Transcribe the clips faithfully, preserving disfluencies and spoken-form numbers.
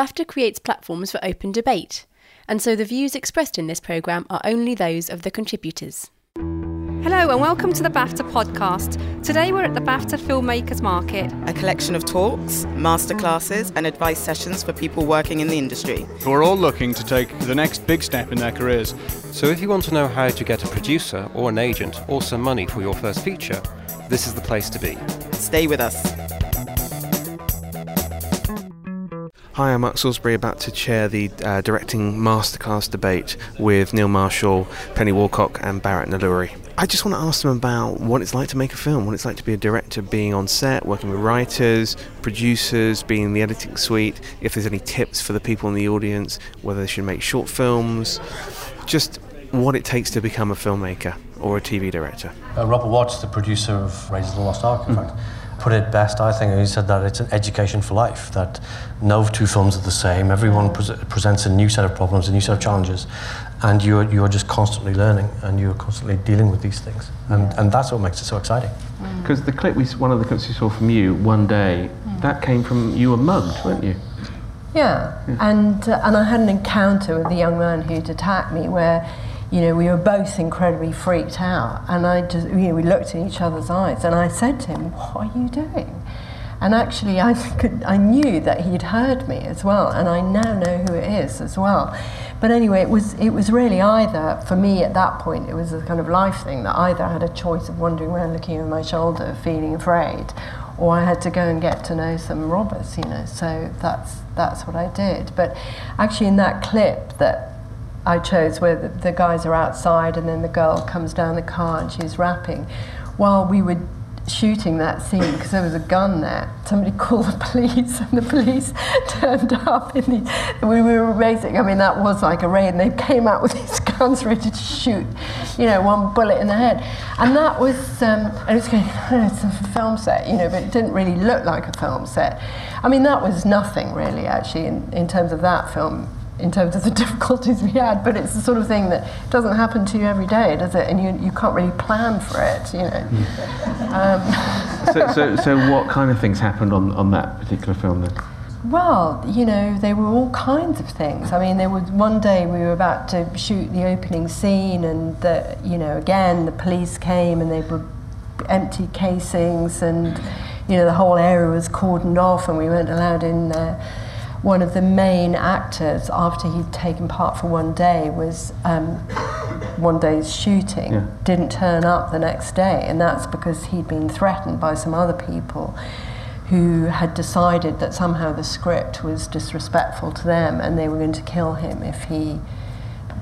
BAFTA creates platforms for open debate, and so the views expressed in this programme are only those of the contributors. Hello and welcome to the BAFTA podcast. Today we're at the BAFTA Filmmakers Market. A collection of talks, masterclasses and advice sessions for people working in the industry. We're all looking to take the next big step in their careers. So if you want to know how to get a producer or an agent or some money for your first feature, this is the place to be. Stay with us. Hi, I'm Mark Salisbury, about to chair the uh, directing masterclass debate with Neil Marshall, Penny Walcock and Bharat Nalluri. I just want to ask them about what it's like to make a film, what it's like to be a director, being on set, working with writers, producers, being in the editing suite, if there's any tips for the people in the audience, whether they should make short films, just what it takes to become a filmmaker or a T V director. Uh, Robert Watts, the producer of Raiders of the Lost Ark, in mm. fact, put it best, I think, he said that it's an education for life, that no two films are the same, everyone pre- presents a new set of problems, a new set of challenges, and you're you're just constantly learning and you're constantly dealing with these things, and and that's what makes it so exciting. Because mm. the clip, we one of the clips we saw from you one day, mm. that came from, you were mugged, weren't you? Yeah, yeah. and uh, and I had an encounter with the young man who'd attacked me where, you know, we were both incredibly freaked out, and I just, you know, we looked in each other's eyes, and I said to him, "What are you doing?" And actually, I could, I knew that he'd heard me as well, and I now know who it is as well. But anyway, it was it was really either, for me at that point, it was a kind of life thing that either I had a choice of wandering around looking over my shoulder, feeling afraid, or I had to go and get to know some robbers, you know. So that's that's what I did. But actually, in that clip that I chose, where the, the guys are outside and then the girl comes down the car and she's rapping, while we were shooting that scene, because there was a gun there, somebody called the police and the police turned up and the, we were racing. I mean, that was like a raid, and they came out with these guns ready to shoot, you know, one bullet in the head, and that was um, I was going, oh, it's a film set, you know, but it didn't really look like a film set. I mean, that was nothing really, actually, in, in terms of that film, in terms of the difficulties we had, but it's the sort of thing that doesn't happen to you every day, does it? And you you can't really plan for it, you know. Mm. Um. so, so so what kind of things happened on, on that particular film then? Well, you know, there were all kinds of things. I mean, there was one day we were about to shoot the opening scene, and the, you know, again, the police came and they were empty casings, and, you know, the whole area was cordoned off and we weren't allowed in there. One of the main actors, after he'd taken part for one day, was um, one day's shooting, yeah. didn't turn up the next day, and that's because he'd been threatened by some other people who had decided that somehow the script was disrespectful to them and they were going to kill him if he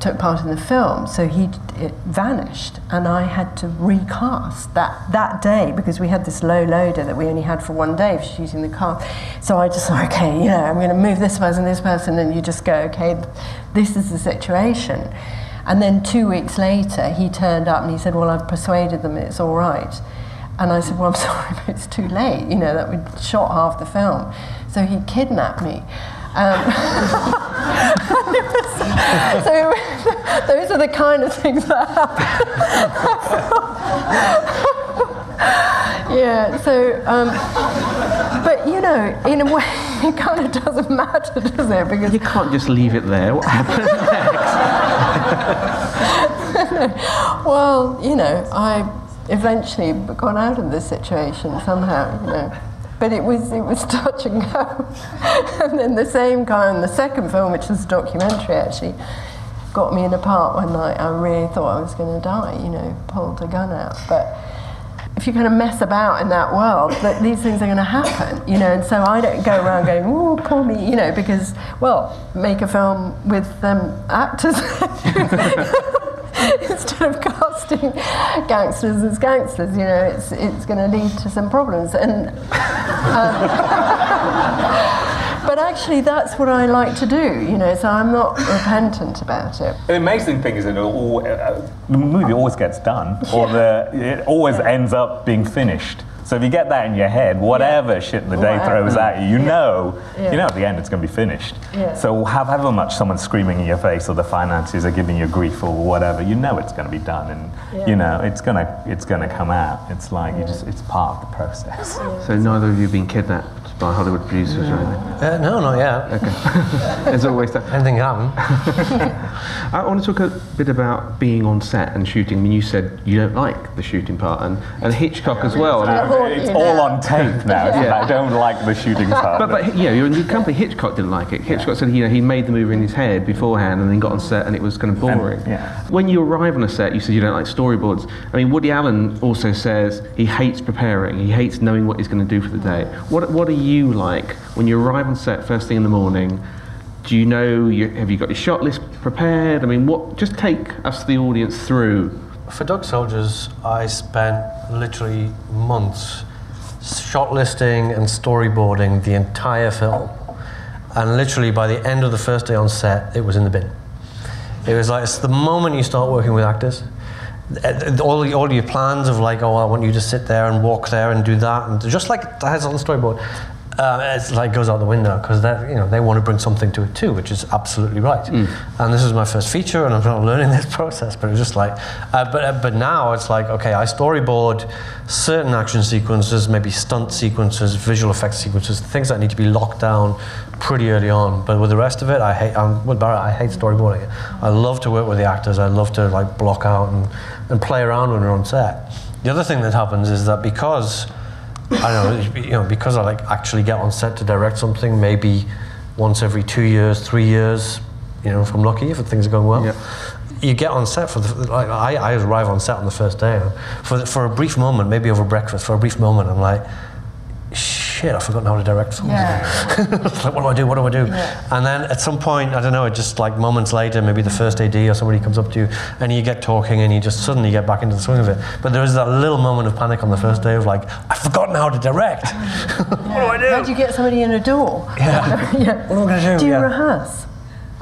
took part in the film. So he it vanished, and I had to recast that that day, because we had this low loader that we only had for one day for shooting the car. So I just thought, okay, you know, I'm going to move this person, this person, and you just go, okay, this is the situation. And then two weeks later, he turned up and he said, "Well, I've persuaded them, it's all right." And I said, "Well, I'm sorry, but it's too late. You know, that we'd shot half the film." So he kidnapped me. Um, So those are the kind of things that happen. Yeah, so, um, but you know, in a way, it kind of doesn't matter, does it? Because you can't just leave it there. What happens next? Well, you know, I eventually got out of this situation somehow, you know. But it was it was touch and go. And then the same guy on the second film, which was a documentary actually, got me in a part one night. I really thought I was going to die, you know, pulled a gun out. But if you kind of mess about in that world, that these things are going to happen, you know. And so I don't go around going, "Oh, poor me," you know, because, well, make a film with um, actors. Instead of casting gangsters as gangsters, you know, it's it's going to lead to some problems. And uh, but actually, that's what I like to do, you know. So I'm not repentant about it. The amazing thing is that it all, uh, the movie always gets done, or the it always yeah. ends up being finished. So if you get that in your head, whatever yeah. shit the day whatever. throws at you, you yeah. know, yeah. you know at the end it's going to be finished. Yeah. So however much someone's screaming in your face, or the finances are giving you grief, or whatever, you know it's going to be done, and yeah. you know it's going to it's going to come out. It's like yeah. you just it's part of the process. Yeah. So neither of you have been kidnapped Not Hollywood producers or anything? Uh, no, not yet. Okay. There's always that. Anything can happen. I want to talk a bit about being on set and shooting. I mean, you said you don't like the shooting part, and, and Hitchcock yeah, as well. I mean, it's, it's all on tape now. Yeah. I don't like the shooting part. But, but you know, you're in the company, Hitchcock didn't like it. Hitchcock yeah. said you know, he made the movie in his head beforehand and then got on set and it was kind of boring. And, yeah. When you arrive on a set, you said you don't like storyboards. I mean, Woody Allen also says he hates preparing. He hates knowing what he's going to do for the day. What, what are you you like when you arrive on set first thing in the morning? Do you know you, have you got your shot list prepared? I mean, what just take us the audience through. For Dog Soldiers, I spent literally months shot listing and storyboarding the entire film, and literally by the end of the first day on set it was in the bin. It was like, it's the moment you start working with actors, all, the, all your plans of like, oh, I want you to sit there and walk there and do that, and just like it has on the storyboard. Um, it's like goes out the window, because you know, they want to bring something to it too, which is absolutely right. Mm. And this is my first feature, and I'm not learning this process, but it's just like, uh, but uh, but now it's like, okay, I storyboard certain action sequences, maybe stunt sequences, visual effects sequences, things that need to be locked down pretty early on. But with the rest of it, I hate. Um, with Barrett, I hate storyboarding. I love to work with the actors. I love to like block out and and play around when we're on set. The other thing that happens is that because. I don't know, you know, because I like actually get on set to direct something maybe once every two years, three years, you know, if I'm lucky, if things are going well. Yeah. You get on set for the, like, I, I arrive on set on the first day, and for, the, for a brief moment, maybe over breakfast, for a brief moment, I'm like, shit, I've forgotten how to direct films again. Like, what do I do, what do I do? Yeah. And then at some point, I don't know, just like moments later, maybe the first A D or somebody comes up to you and you get talking and you just suddenly get back into the swing of it. But there is that little moment of panic on the first day of like, I've forgotten how to direct. Yeah. What do I do? How do you get somebody in a door? Yeah. Yeah. What am I going to do? Do you yeah. rehearse?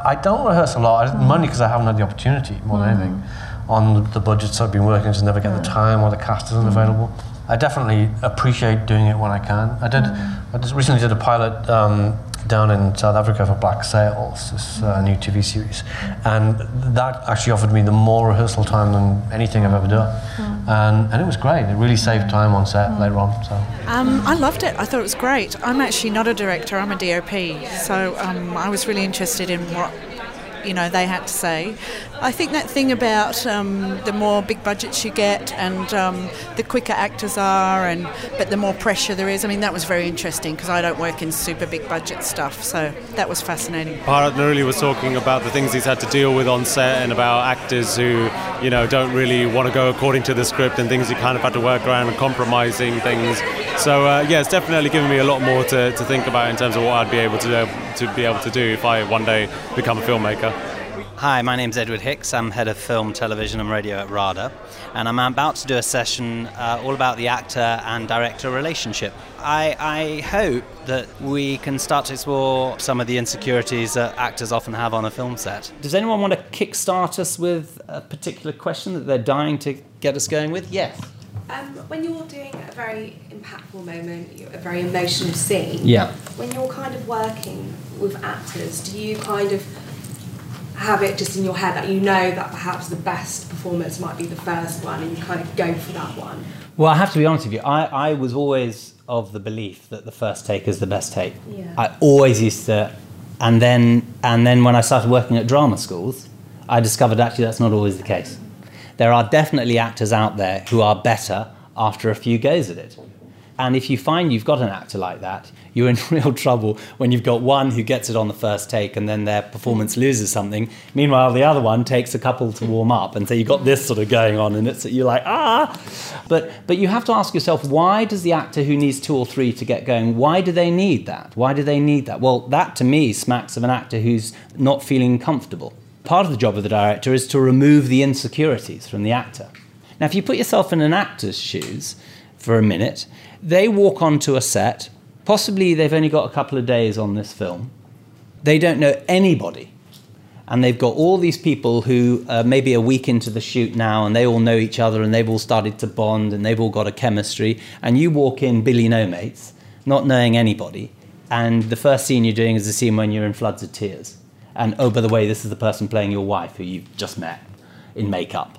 I don't rehearse a lot, mm. mainly because I haven't had the opportunity, more than mm. anything. On the budgets I've been working, I just never get yeah. the time, or the cast isn't mm. available. I definitely appreciate doing it when I can. I did. I just recently did a pilot um, down in South Africa for Black Sails, this uh, new T V series, and that actually offered me the more rehearsal time than anything I've ever done, mm. and and it was great. It really saved time on set mm. later on. So um, I loved it. I thought it was great. I'm actually not a director. I'm a D O P, so um, I was really interested in what. You know, they had to say. I think that thing about um, the more big budgets you get and um, the quicker actors are, and but the more pressure there is, I mean, that was very interesting because I don't work in super big budget stuff, so that was fascinating. Bharat Nalluri was talking about the things he's had to deal with on set and about actors who, you know, don't really want to go according to the script and things you kind of had to work around and compromising things. So, uh, yeah, it's definitely given me a lot more to, to think about in terms of what I'd be able to do, to be able to do if I one day become a filmmaker. Hi, my name's Edward Hicks. I'm head of film, television and radio at RADA, and I'm about to do a session uh, all about the actor and director relationship. I, I hope that we can start to explore some of the insecurities that actors often have on a film set. Does anyone want to kickstart us with a particular question that they're dying to get us going with? Yes. Um, when you're doing a very impactful moment, a very emotional scene, yeah. when you're kind of working with actors, do you kind of have it just in your head that you know that perhaps the best performance might be the first one and you kind of go for that one? Well, I have to be honest with you, I, I was always of the belief that the first take is the best take. Yeah. I always used to, and then, and then when I started working at drama schools, I discovered actually that's not always the case. There are definitely actors out there who are better after a few goes at it. And if you find you've got an actor like that, you're in real trouble when you've got one who gets it on the first take and then their performance loses something. Meanwhile, the other one takes a couple to warm up. And so you've got this sort of going on and it's you're like, ah! But, but you have to ask yourself, why does the actor who needs two or three to get going, why do they need that? Why do they need that? Well, that to me smacks of an actor who's not feeling comfortable. Part of the job of the director is to remove the insecurities from the actor. Now, if you put yourself in an actor's shoes for a minute, they walk onto a set, possibly they've only got a couple of days on this film, they don't know anybody, and they've got all these people who are maybe a week into the shoot now, and they all know each other, and they've all started to bond, and they've all got a chemistry, and you walk in Billy No Mates, not knowing anybody, and the first scene you're doing is the scene when you're in floods of tears. And, oh, by the way, this is the person playing your wife who you've just met in makeup.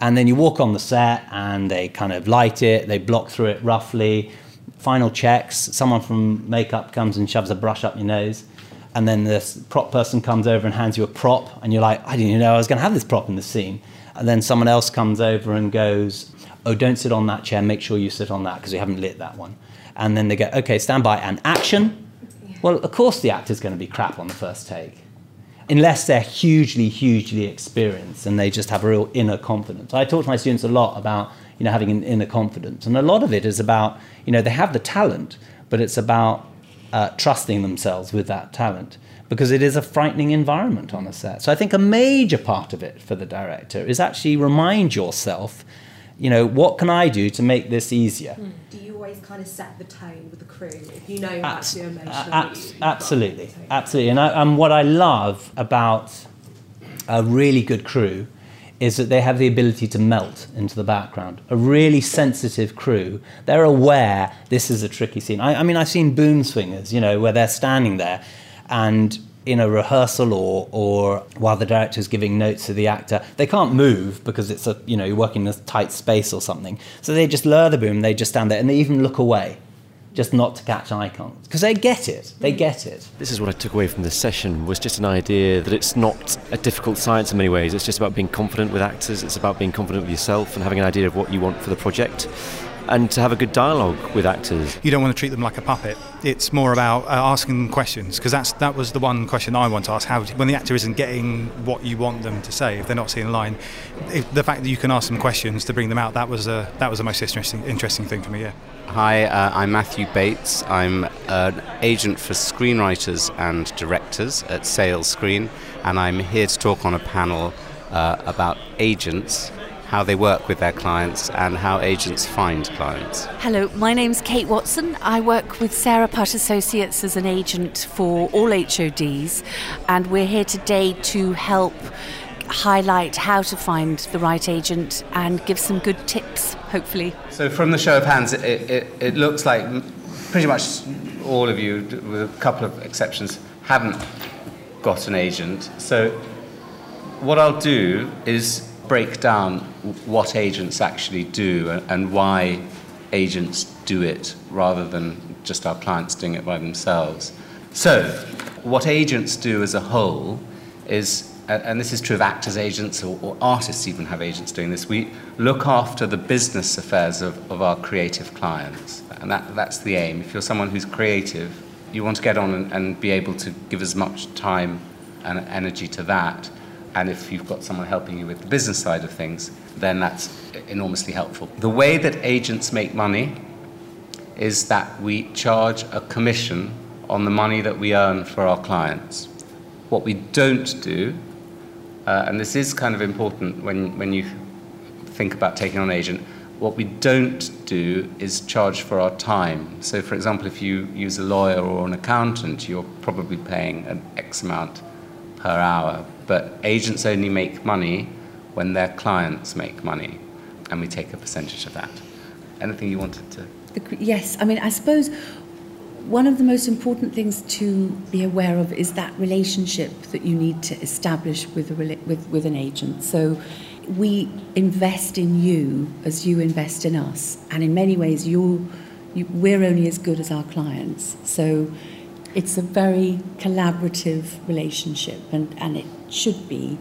And then you walk on the set and they kind of light it, they block through it roughly, final checks, someone from makeup comes and shoves a brush up your nose, and then this prop person comes over and hands you a prop, and you're like, I didn't even know I was going to have this prop in this scene. And then someone else comes over and goes, oh, don't sit on that chair, make sure you sit on that, because we haven't lit that one. And then they go, okay, stand by, and action. Yeah. Well, of course the actor's going to be crap on the first take, unless they're hugely, hugely experienced and they just have a real inner confidence. I talk to my students a lot about, you know, having an inner confidence. And a lot of it is about, you know, they have the talent, but it's about uh, trusting themselves with that talent, because it is a frightening environment on a set. So I think a major part of it for the director is actually remind yourself, you know, what can I do to make this easier? Do you always kind of set the tone with the crew? If you know that's the emotional... Abs- absolutely, absolutely. And, I, and what I love about a really good crew is that they have the ability to melt into the background. A really sensitive crew, they're aware this is a tricky scene. I, I mean, I've seen boom swingers, you know, where they're standing there and in a rehearsal or or while the director's giving notes to the actor, they can't move because it's a, you know, you're working in a tight space or something. So they just lure the boom, they just stand there and they even look away, just not to catch eye contact, because they get it, they get it. This is what I took away from this session, was just an idea that it's not a difficult science in many ways. It's just about being confident with actors, it's about being confident with yourself and having an idea of what you want for the project, and to have a good dialogue with actors. You don't want to treat them like a puppet. It's more about uh, asking them questions, because that's that was the one question I want to ask. How do, when the actor isn't getting what you want them to say, if they're not seeing a line, if, the fact that you can ask them questions to bring them out, that was a, that was the most interesting interesting thing for me, yeah. Hi, uh, I'm Matthew Bates. I'm an agent for screenwriters and directors at Sales Screen, and I'm here to talk on a panel uh, about agents, how they work with their clients and how agents find clients. Hello, my name's Kate Watson. I work with Sarah Putt Associates as an agent for all H O Ds, and we're here today to help highlight how to find the right agent and give some good tips, hopefully. So from the show of hands, it, it, it looks like pretty much all of you, with a couple of exceptions, haven't got an agent. So what I'll do is break down what agents actually do and why agents do it rather than just our clients doing it by themselves. So what agents do as a whole is, and this is true of actors' agents or, or artists even have agents doing this, we look after the business affairs of, of our creative clients, and that, that's the aim. If you're someone who's creative, you want to get on and, and be able to give as much time and energy to that. And if you've got someone helping you with the business side of things, then that's enormously helpful. The way that agents make money is that we charge a commission on the money that we earn for our clients. What we don't do, uh, and this is kind of important when, when you think about taking on an agent, what we don't do is charge for our time. So, for example, if you use a lawyer or an accountant, you're probably paying an X amount per hour. But agents only make money when their clients make money, and we take a percentage of that. Anything you wanted to? Yes, I mean, I suppose one of the most important things to be aware of is that relationship that you need to establish with, a, with, with an agent. So we invest in you as you invest in us, and in many ways, you're, you, we're only as good as our clients. So it's a very collaborative relationship, and, and it should be,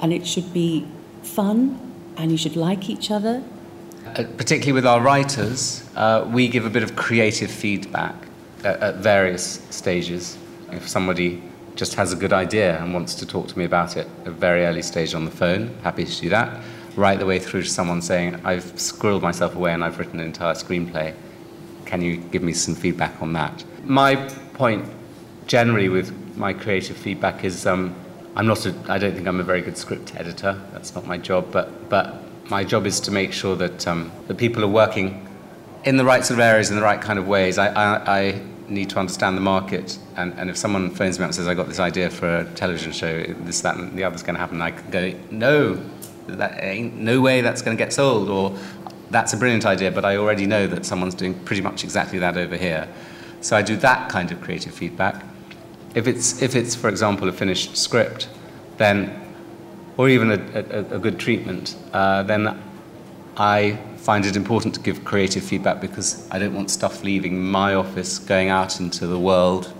and it should be fun, and you should like each other. Uh, particularly with our writers, uh, we give a bit of creative feedback at, at various stages. If somebody just has a good idea and wants to talk to me about it at a very early stage on the phone, happy to do that, right the way through to someone saying, I've squirreled myself away and I've written an entire screenplay. Can you give me some feedback on that? My point generally with my creative feedback is um, I'm not a, I don't think I'm a very good script editor. That's not my job, but but my job is to make sure that um, the people are working in the right sort of areas in the right kind of ways. I, I, I need to understand the market, and, and if someone phones me up and says I got this idea for a television show, this, that and the other's going to happen, I can go, no, that ain't no way that's going to get sold, or that's a brilliant idea, but I already know that someone's doing pretty much exactly that over here. So I do that kind of creative feedback. If it's, if it's for example, a finished script, then, or even a, a, a good treatment, uh, then I find it important to give creative feedback because I don't want stuff leaving my office going out into the world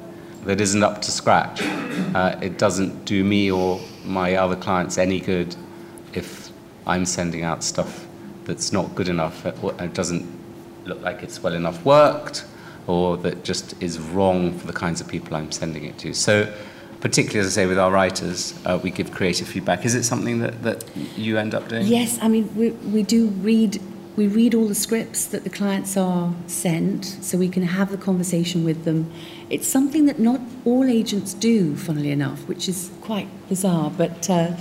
that isn't up to scratch. Uh, it doesn't do me or my other clients any good if I'm sending out stuff that's not good enough, it doesn't look like it's well enough worked, or that just is wrong for the kinds of people I'm sending it to. So particularly, as I say, with our writers, uh, we give creative feedback. Is it something that, that you end up doing? Yes, I mean, we, we do read, we read all the scripts that the clients are sent, so we can have the conversation with them. It's something that not all agents do, funnily enough, which is quite bizarre, but uh,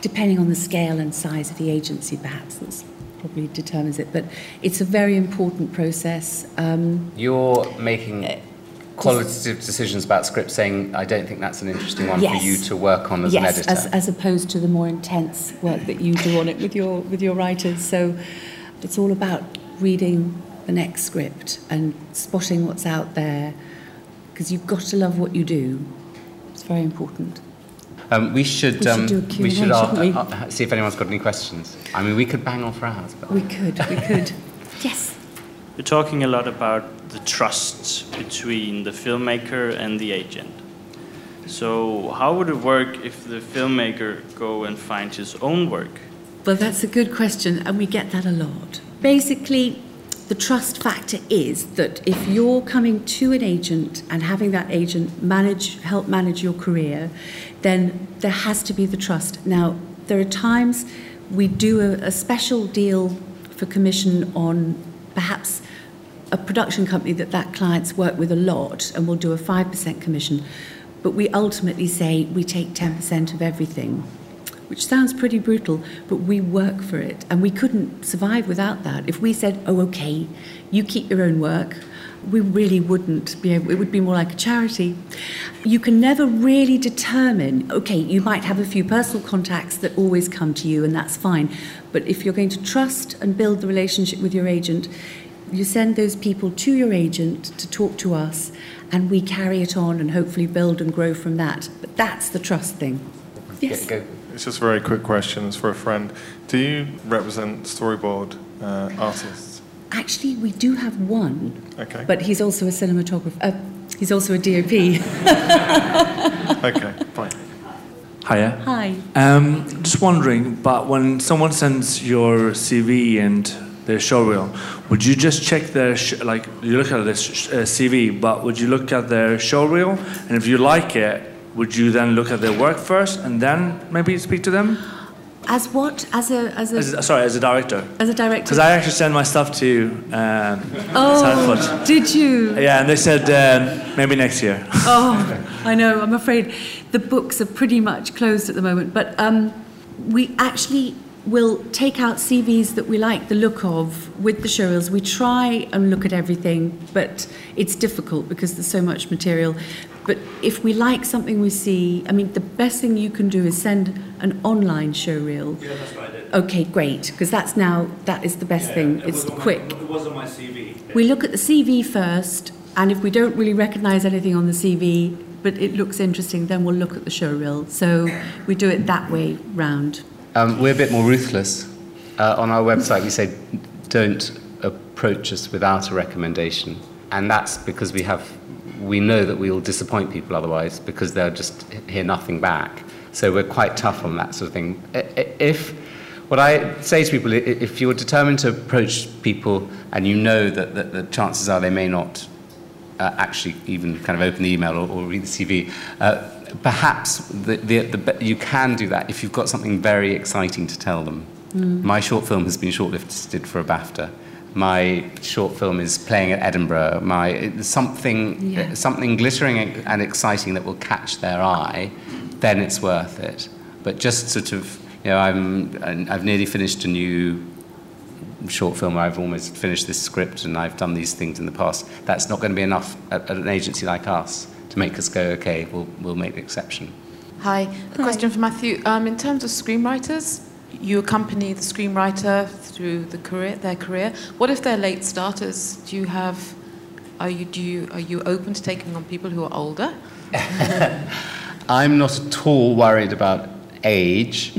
depending on the scale and size of the agency, perhaps, that's probably determines it, but it's a very important process. Um, You're making uh, qualitative decisions about scripts, saying, I don't think that's an interesting one yes. for you to work on as yes, an editor. Yes, as, as opposed to the more intense work that you do on it with your with your writers. So it's all about reading the next script and spotting what's out there, because you've got to love what you do. It's very important. Um, we should, we should, um, do a Q and A, we should ask, we? Uh, see if anyone's got any questions. I mean, we could bang on for hours. But we could, we could. Yes. You're talking a lot about the trust between the filmmaker and the agent. So how would it work if the filmmaker go and finds his own work? Well, that's a good question, and we get that a lot. Basically, the trust factor is that if you're coming to an agent and having that agent manage, help manage your career, then there has to be the trust. Now, there are times we do a, a special deal for commission on perhaps a production company that that client's worked with a lot, and we'll do a five percent commission. But we ultimately say we take ten percent of everything, which sounds pretty brutal, but we work for it. And we couldn't survive without that. If we said, oh, okay, you keep your own work, we really wouldn't be able, it would be more like a charity. You can never really determine, okay, you might have a few personal contacts that always come to you, and that's fine. But if you're going to trust and build the relationship with your agent, you send those people to your agent to talk to us, and we carry it on and hopefully build and grow from that. But that's the trust thing. Yes. Go, go. It's just a very quick question. It's for a friend. Do you represent storyboard uh, artists? Actually, we do have one, okay. But he's also a cinematographer. Uh, he's also a D O P. Okay, fine. Hiya. Hi. Um, just wondering, but when someone sends your C V and their show reel, would you just check their, sh- like, you look at their sh- uh, C V, but would you look at their show reel? And if you like it, would you then look at their work first and then maybe speak to them? As what? As a as a as, sorry, as a director. As a director. Because I actually sent my stuff to um, oh, Sarah Putt. Did you? Yeah, and they said um, maybe next year. Oh, I know. I'm afraid the books are pretty much closed at the moment. But um, we actually will take out C Vs that we like the look of with the showreels. We try and look at everything, but it's difficult because there's so much material. But if we like something we see, I mean, the best thing you can do is send an online showreel. Yeah, that's what I did. Okay, great, because that's now, that is the best yeah, thing. It it's quick. My, it was on my C V. Yeah. We look at the C V first, and if we don't really recognise anything on the C V, but it looks interesting, then we'll look at the showreel. So we do it that way round. Um, we're a bit more ruthless. Uh, on our website, we say, don't approach us without a recommendation. And that's because we have... we know that we will disappoint people otherwise because they'll just hear nothing back. So we're quite tough on that sort of thing. If, what I say to people, if you're determined to approach people and you know that, that the chances are they may not uh, actually even kind of open the email or, or read the C V, uh, perhaps the, the, the, you can do that if you've got something very exciting to tell them. Mm. My short film has been shortlisted for a BAFTA. My short film is playing at Edinburgh. My something, yeah. something glittering and exciting that will catch their eye, then it's worth it. But just sort of, you know, I'm, I've nearly finished a new short film. I've almost finished this script, and I've done these things in the past. That's not going to be enough at, at an agency like us to make us go, okay, we'll we'll make the exception. Hi, a Hi. question for Matthew. Um, in terms of screenwriters. You accompany the screenwriter through the career, their career. What if they're late starters? Do you have? Are you do you, are you open to taking on people who are older? I'm not at all worried about age.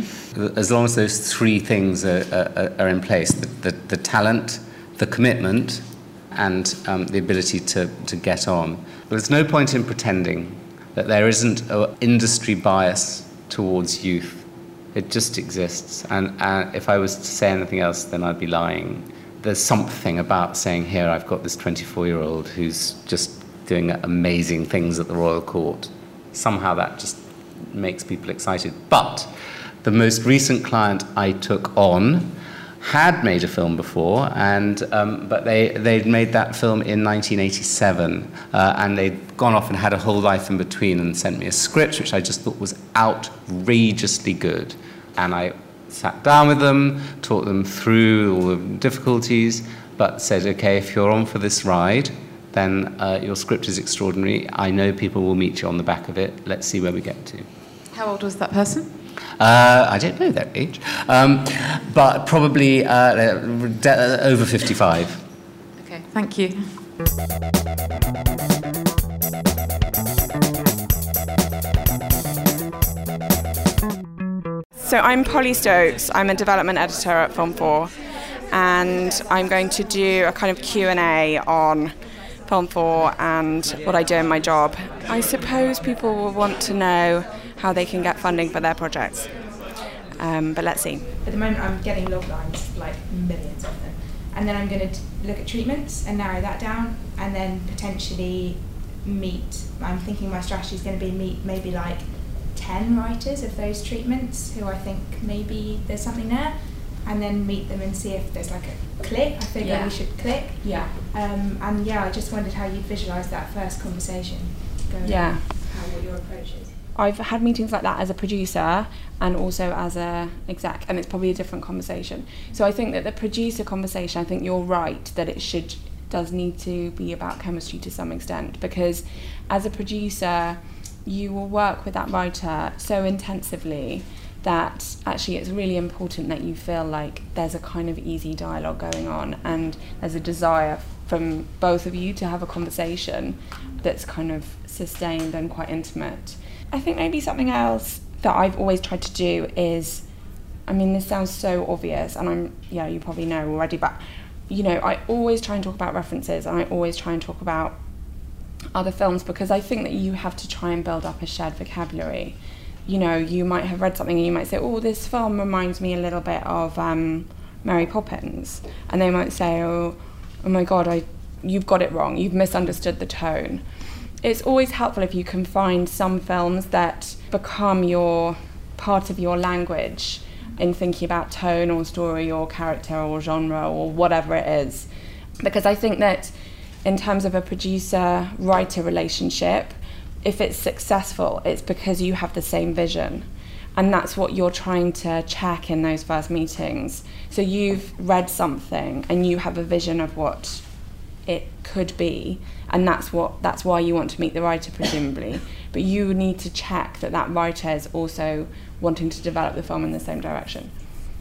As long as those three things are, are, are in place, the, the, the talent, the commitment, and um, the ability to, to get on. There's no point in pretending that there isn't an industry bias towards youth. It just exists. And uh, if I was to say anything else, then I'd be lying. There's something about saying, here, I've got this twenty-four-year-old who's just doing amazing things at the Royal Court. Somehow that just makes people excited. But the most recent client I took on had made a film before, and um, but they, they'd made that film in nineteen eighty-seven, uh, and they'd gone off and had a whole life in between and sent me a script, which I just thought was outrageously good. And I sat down with them, talked them through all the difficulties, but said, okay, if you're on for this ride, then uh, your script is extraordinary. I know people will meet you on the back of it. Let's see where we get to. How old was that person? Uh, I don't know their age, um, but probably uh, over fifty-five. Okay, thank you. So I'm Polly Stokes. I'm a development editor at Film four, and I'm going to do a kind of Q and A on Film four and what I do in my job. I suppose people will want to know how they can get funding for their projects. Um, but let's see. At the moment I'm getting log lines, like millions of them. And then I'm going to look at treatments and narrow that down, and then potentially meet, I'm thinking my strategy is going to be meet maybe like ten writers of those treatments who I think maybe there's something there, and then meet them and see if there's like a click. I figure yeah. we should click. Yeah. Um, and yeah, I just wondered how you'd visualise that first conversation. Going yeah. How what your approach is. I've had meetings like that as a producer and also as a exec, and it's probably a different conversation. So I think that the producer conversation, I think you're right that it should does need to be about chemistry to some extent, because as a producer you will work with that writer so intensively that actually it's really important that you feel like there's a kind of easy dialogue going on, and there's a desire from both of you to have a conversation that's kind of sustained and quite intimate. I think maybe something else that I've always tried to do is, I mean, this sounds so obvious, and I'm, yeah, you probably know already, but, you know, I always try and talk about references, and I always try and talk about other films, because I think that you have to try and build up a shared vocabulary. You know, you might have read something and you might say, oh, this film reminds me a little bit of um, Mary Poppins. And they might say, oh, oh my God, I, you've got it wrong, you've misunderstood the tone. It's always helpful if you can find some films that become your part of your language in thinking about tone or story or character or genre or whatever it is. Because I think that in terms of a producer-writer relationship, if it's successful, it's because you have the same vision. And that's what you're trying to check in those first meetings. So you've read something and you have a vision of what it could be, and that's what that's why you want to meet the writer, presumably, but you need to check that that writer is also wanting to develop the film in the same direction,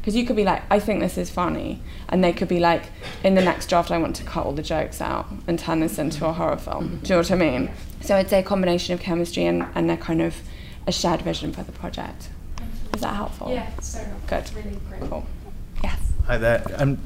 because you could be like, I think this is funny, and they could be like, in the next draft I want to cut all the jokes out and turn this into a horror film. Do you know what I mean? So I'd say a combination of chemistry and, and a kind of a shared vision for the project. Is that helpful? Yeah, it's so helpful. Good. It's really great. Cool. Yes. Hi there. Um,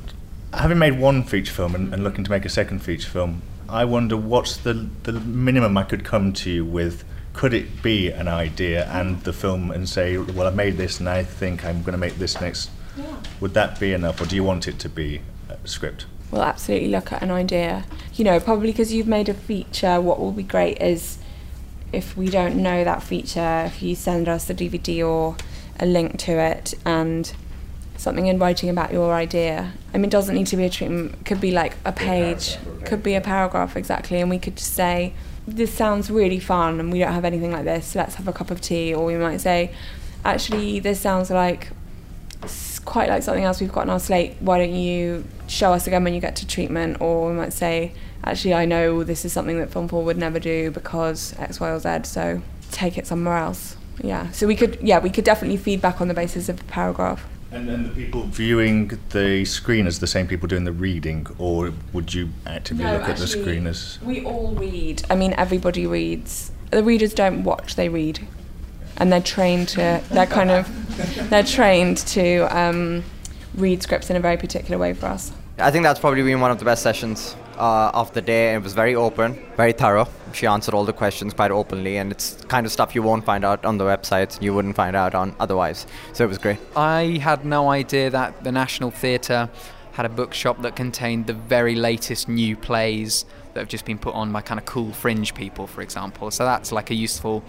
Having made one feature film and, and looking to make a second feature film, I wonder what's the, the minimum I could come to you with. Could it be an idea and the film and say, well, I made this and I think I'm going to make this next? Yeah. Would that be enough, or do you want it to be a script? We'll absolutely look at an idea. You know, probably because you've made a feature, what will be great is if we don't know that feature, if you send us the D V D or a link to it and something in writing about your idea. I mean, it doesn't need to be a treatment, it could be like a page, could be a paragraph, exactly, and we could just say, this sounds really fun and we don't have anything like this, so let's have a cup of tea. Or we might say, actually, this sounds like quite like something else we've got on our slate, why don't you show us again when you get to treatment? Or we might say, actually, I know this is something that Film four would never do because X, Y, or Z, so take it somewhere else. Yeah, so we could, yeah, we could definitely feedback on the basis of a paragraph. And then the people viewing the screen as the same people doing the reading, or would you actively no, look actually, at the screen as... We all read. I mean, everybody reads. The readers don't watch, they read. And they're trained to... They're kind of... they're trained to um, read scripts in a very particular way for us. I think that's probably been one of the best sessions uh, of the day. It was very open, very thorough. She answered all the questions quite openly, and it's kind of stuff you won't find out on the websites, you wouldn't find out on otherwise. So it was great. I had no idea that the National Theatre had a bookshop that contained the very latest new plays that have just been put on by kind of cool fringe people, for example. So that's like a useful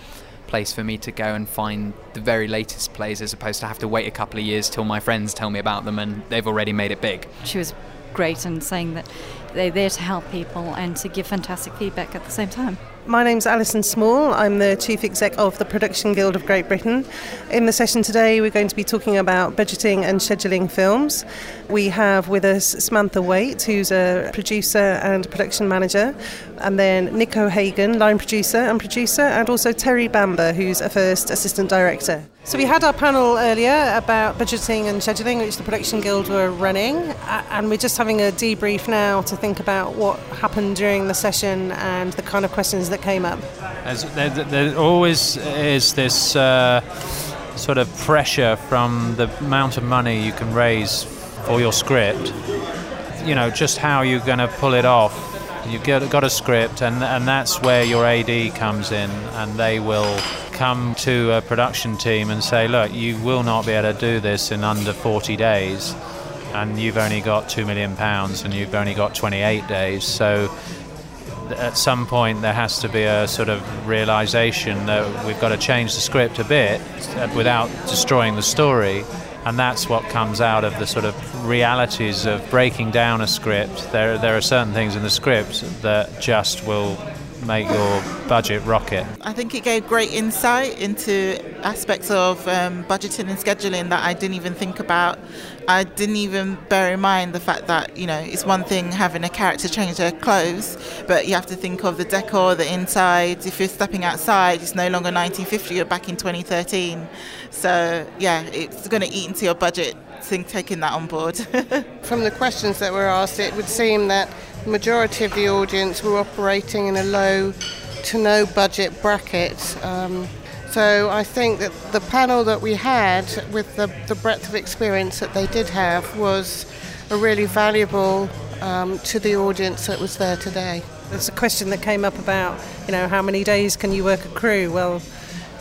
place for me to go and find the very latest plays, as opposed to have to wait a couple of years till my friends tell me about them and they've already made it big. She was great in saying that they're there to help people and to give fantastic feedback at the same time. My name's Alison Small. I'm the Chief Exec of the Production Guild of Great Britain. In the session today, we're going to be talking about budgeting and scheduling films. We have with us Samantha Waite, who's a producer and production manager, and then Nick O'Hagan, line producer and producer, and also Terry Bamber, who's a first assistant director. So we had our panel earlier about budgeting and scheduling, which the Production Guild were running, and we're just having a debrief now to think about what happened during the session and the kind of questions that came up. As there, there always is this uh, sort of pressure from the amount of money you can raise for your script, you know, just how you're going to pull it off. You've got a script, and, and that's where your A D comes in, and they will come to a production team and say, look, you will not be able to do this in under forty days, and you've only got two million pounds, and you've only got twenty-eight days. So at some point there has to be a sort of realization that we've got to change the script a bit without destroying the story. And that's what comes out of the sort of realities of breaking down a script. There there are certain things in the script that just will make your budget rocket. I think it gave great insight into aspects of um, budgeting and scheduling that I didn't even think about. I didn't even bear in mind the fact that, you know, it's one thing having a character change their clothes, but you have to think of the decor, the inside. If you're stepping outside, it's no longer nineteen fifty, you're back in twenty thirteen. So, yeah, it's going to eat into your budget, taking that on board. From the questions that were asked, it would seem that the majority of the audience were operating in a low to no budget bracket. Um, so I think that the panel that we had, with the, the breadth of experience that they did have, was a really valuable um, to the audience that was there today. There's a question that came up about, you know, how many days can you work a crew? Well,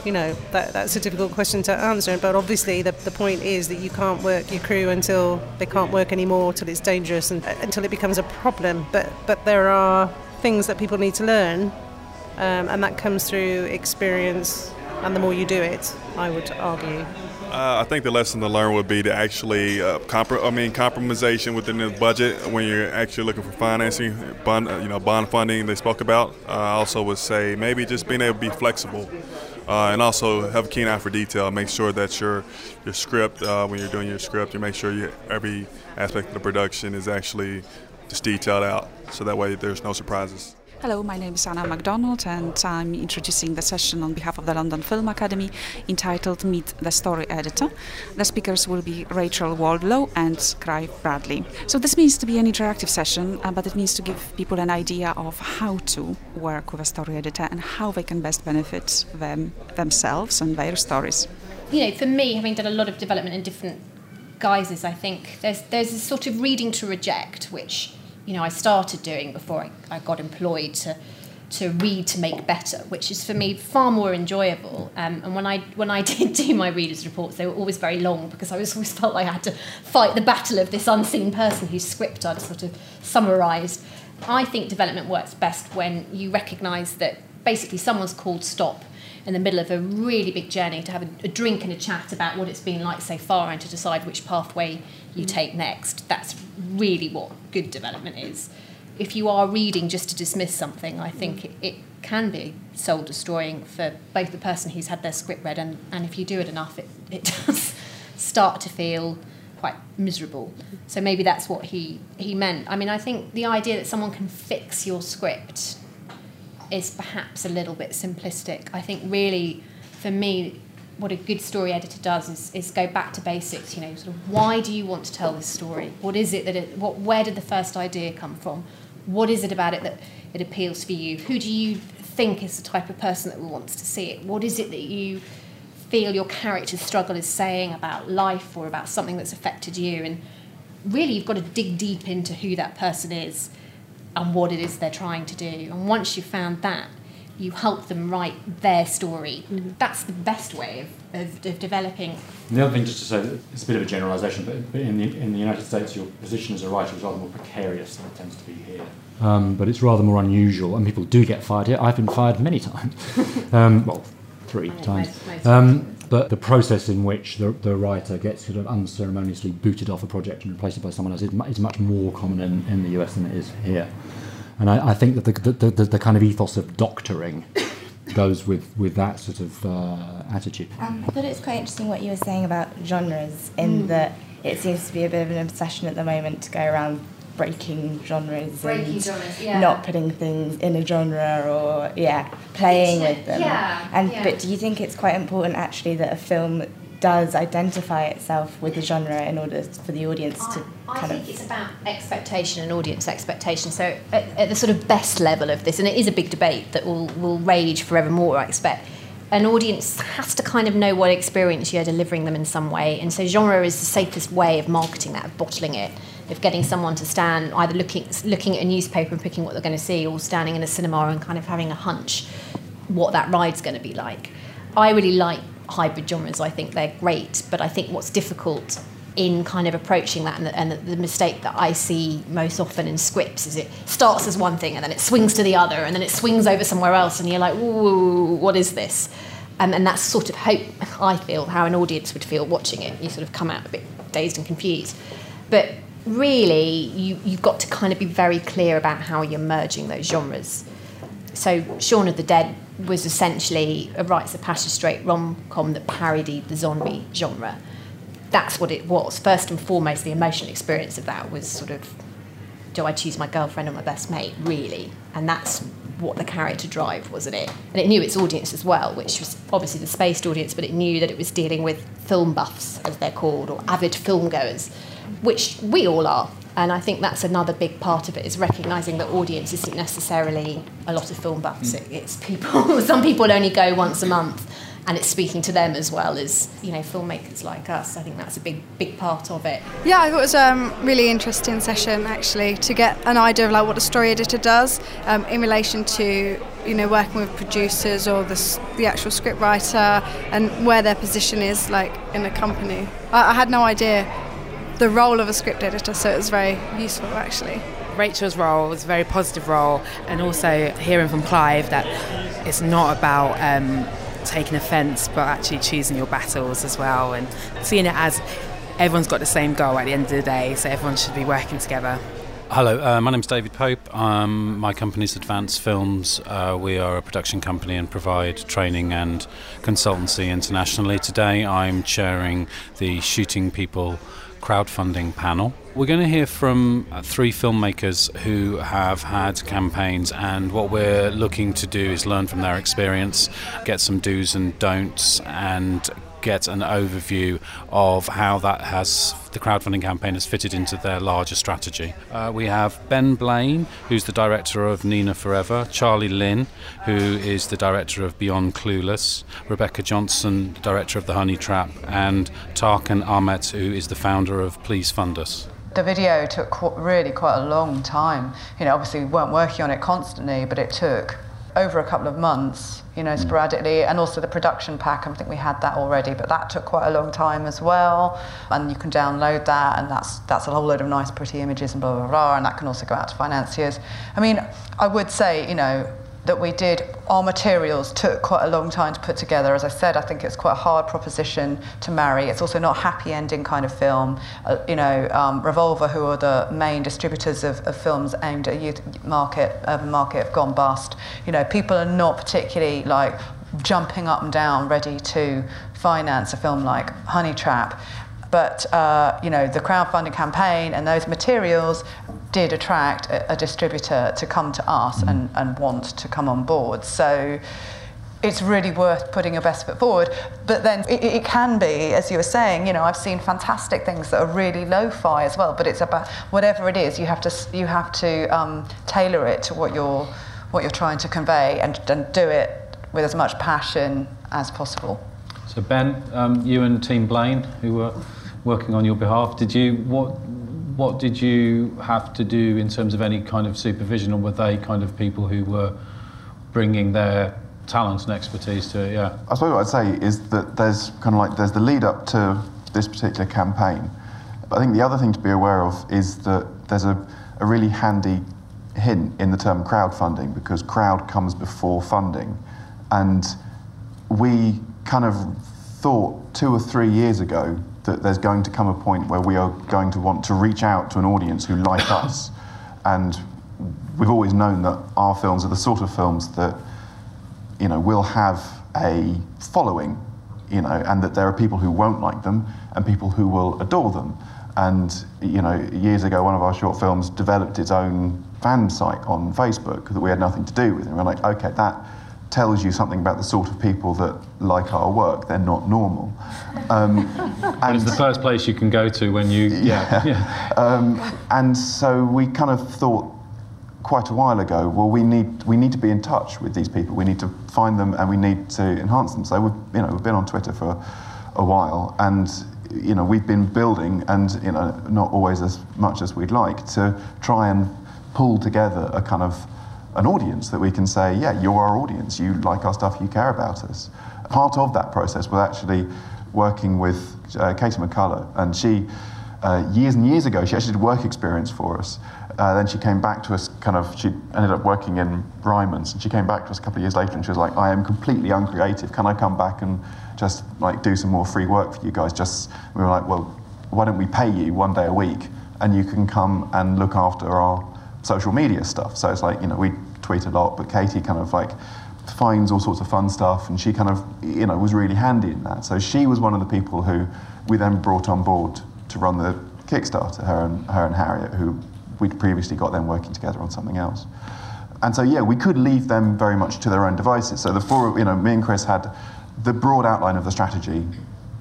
you know, that that's a difficult question to answer, but obviously the, the point is that you can't work your crew until they can't work anymore, till it's dangerous and until it becomes a problem. But but there are things that people need to learn, um, and that comes through experience, and the more you do it, I would argue. Uh, I think the lesson to learn would be to actually, uh, compro- I mean, compromisation within the budget when you're actually looking for financing, bond, you know, bond funding they spoke about. Uh, I also would say maybe just being able to be flexible. Uh, and also have a keen eye for detail. Make sure that your your script, uh, when you're doing your script, you make sure you, every aspect of the production is actually just detailed out, so that way there's no surprises. Hello, my name is Anna MacDonald, and I'm introducing the session on behalf of the London Film Academy entitled Meet the Story Editor. The speakers will be Rachel Waldlow and Clive Bradley. So this means to be an interactive session, uh, but it means to give people an idea of how to work with a story editor and how they can best benefit them, themselves and their stories. You know, for me, having done a lot of development in different guises, I think there's there's a sort of reading to reject, which, you know, I started doing before I, I got employed, to to read to make better, which is for me far more enjoyable. Um, and when I when I did do my readers' reports, they were always very long, because I was, always felt like I had to fight the battle of this unseen person whose script I'd sort of summarised. I think development works best when you recognise that basically someone's called stop in the middle of a really big journey to have a, a drink and a chat about what it's been like so far and to decide which pathway you take next. That's really what good development is. If you are reading just to dismiss something, I think it, it can be soul-destroying for both the person who's had their script read, and, and if you do it enough, it, it does start to feel quite miserable. So maybe that's what he, he meant. I mean, I think the idea that someone can fix your script is perhaps a little bit simplistic. I think really, for me, what a good story editor does is, is go back to basics. You know, sort of, why do you want to tell this story? What is it that it, what? Where did the first idea come from? What is it about it that it appeals for you? Who do you think is the type of person that wants to see it? What is it that you feel your character's struggle is saying about life or about something that's affected you. And really, you've got to dig deep into who that person is and what it is they're trying to do. And once you've found that, you help them write their story. Mm-hmm. That's the best way of, of, of developing. And the other thing, just to say, it's a bit of a generalisation, but, but in, the, in the United States, your position as a writer is rather more precarious than it tends to be here. Um, but it's rather more unusual, and people do get fired here. I've been fired many times. um, well, three I times. Most, most um, but the process in which the, the writer gets sort of unceremoniously booted off a project and replaced it by someone else is, is much more common in, in the U S than it is here. And I, I think that the the, the the kind of ethos of doctoring goes with, with that sort of uh, attitude. Um, I thought it was quite interesting what you were saying about genres, in mm. that it seems to be a bit of an obsession at the moment to go around breaking genres breaking and genres, yeah. not putting things in a genre or, yeah, playing with them. Yeah, and yeah. But do you think it's quite important, actually, that a film does identify itself with the genre in order for the audience to I, I kind of... I think it's about expectation and audience expectation. So at, at the sort of best level of this, and it is a big debate that will, will rage forevermore, I expect, an audience has to kind of know what experience you're delivering them in some way. And so genre is the safest way of marketing that, of bottling it, of getting someone to stand either looking, looking at a newspaper and picking what they're going to see, or standing in a cinema and kind of having a hunch what that ride's going to be like. I really like hybrid genres. I think they're great, but I think what's difficult in kind of approaching that, and the, and the, the mistake that I see most often in scripts, is it starts as one thing and then it swings to the other and then it swings over somewhere else, and you're like, ooh, what is this? Um, and that's sort of hope, I feel, how an audience would feel watching it. You sort of come out a bit dazed and confused. But really, you, you've got to kind of be very clear about how you're merging those genres. So Shaun of the Dead was essentially a rites of passage straight rom-com that parodied the zombie genre. That's what it was. First and foremost, the emotional experience of that was sort of, do I choose my girlfriend or my best mate, really? And that's what the character drive was in it. And it knew its audience as well, which was obviously the spaced audience, but it knew that it was dealing with film buffs, as they're called, or avid filmgoers, which we all are. And I think that's another big part of it, is recognising that audience isn't necessarily a lot of film buffs. It, it's people. Some people only go once a month, and it's speaking to them as well as, you know, filmmakers like us. I think that's a big, big part of it. Yeah, I thought it was a um, really interesting session, actually, to get an idea of like what a story editor does um, in relation to, you know, working with producers or the the actual script writer, and where their position is like in a company. I, I had no idea the role of a script editor, so it was very useful, actually. Rachel's role was a very positive role, and also hearing from Clive that it's not about um, taking offence, but actually choosing your battles as well, and seeing it as everyone's got the same goal at the end of the day, so everyone should be working together. Hello, uh, my name's David Pope. Um, my company's Advanced Films. Uh, we are a production company and provide training and consultancy internationally. Today I'm chairing the Shooting People crowdfunding panel. We're going to hear from three filmmakers who have had campaigns, and what we're looking to do is learn from their experience, get some do's and don'ts, and get an overview of how that has the crowdfunding campaign has fitted into their larger strategy. Uh, we have Ben Blaine, who's the director of Nina Forever, Charlie Lynn, who is the director of Beyond Clueless, Rebecca Johnson, the director of The Honey Trap, and Tarkan Ahmet, who is the founder of Please Fund Us. The video took qu- really quite a long time. You know, obviously we weren't working on it constantly, but it took over a couple of months, you know, sporadically, and also the production pack, I think we had that already, but that took quite a long time as well, and you can download that, and that's that's a whole load of nice pretty images and blah blah blah, and that can also go out to financiers. I mean, I would say, you know, that we did, our materials took quite a long time to put together. As I said, I think it's quite a hard proposition to marry. It's also not a happy ending kind of film. Uh, you know, um, Revolver, who are the main distributors of, of films aimed at youth market, urban market, have gone bust. You know, people are not particularly like jumping up and down ready to finance a film like Honey Trap. But, uh, you know, the crowdfunding campaign and those materials did attract a, a distributor to come to us and, and want to come on board. So it's really worth putting your best foot forward. But then it, it can be, as you were saying, you know, I've seen fantastic things that are really lo-fi as well, but it's about whatever it is, you have to you have to um, tailor it to what you're, what you're trying to convey, and, and do it with as much passion as possible. So Ben, um, you and Team Blaine, who were working on your behalf, did you what? What did you have to do in terms of any kind of supervision, or were they kind of people who were bringing their talent and expertise to it? Yeah. I suppose what I'd say is that there's kind of like there's the lead up to this particular campaign. I think the other thing to be aware of is that there's a, a really handy hint in the term crowdfunding, because crowd comes before funding, and we kind of thought two or three years ago that there's going to come a point where we are going to want to reach out to an audience who like us. And we've always known that our films are the sort of films that, you know, will have a following, you know, and that there are people who won't like them and people who will adore them. And, you know, years ago, one of our short films developed its own fan site on Facebook that we had nothing to do with. And we're like, okay, that tells you something about the sort of people that like our work. They're not normal. Um, and it's the first place you can go to when you... Yeah. yeah, yeah. Um, and so we kind of thought quite a while ago, well, we need we need to be in touch with these people. We need to find them and we need to enhance them. So we've, you know, we've been on Twitter for a while, and you know, we've been building, and you know, not always as much as we'd like, to try and pull together a kind of an audience that we can say, yeah, you're our audience, you like our stuff, you care about us. Part of that process was actually working with uh, Katie McCullough, and she, uh, years and years ago, she actually did work experience for us. Uh, then she came back to us, kind of, she ended up working in Ryman's, and she came back to us a couple of years later and she was like, I am completely uncreative, can I come back and just like do some more free work for you guys? Just, we were like, well, why don't we pay you one day a week and you can come and look after our social media stuff. So it's like, you know, we tweet a lot, but Katie kind of like finds all sorts of fun stuff, and she kind of, you know, was really handy in that. So she was one of the people who we then brought on board to run the Kickstarter, her and, her and Harriet, who we'd previously got them working together on something else. And so, yeah, we could leave them very much to their own devices. So the four, you know, me and Chris had the broad outline of the strategy.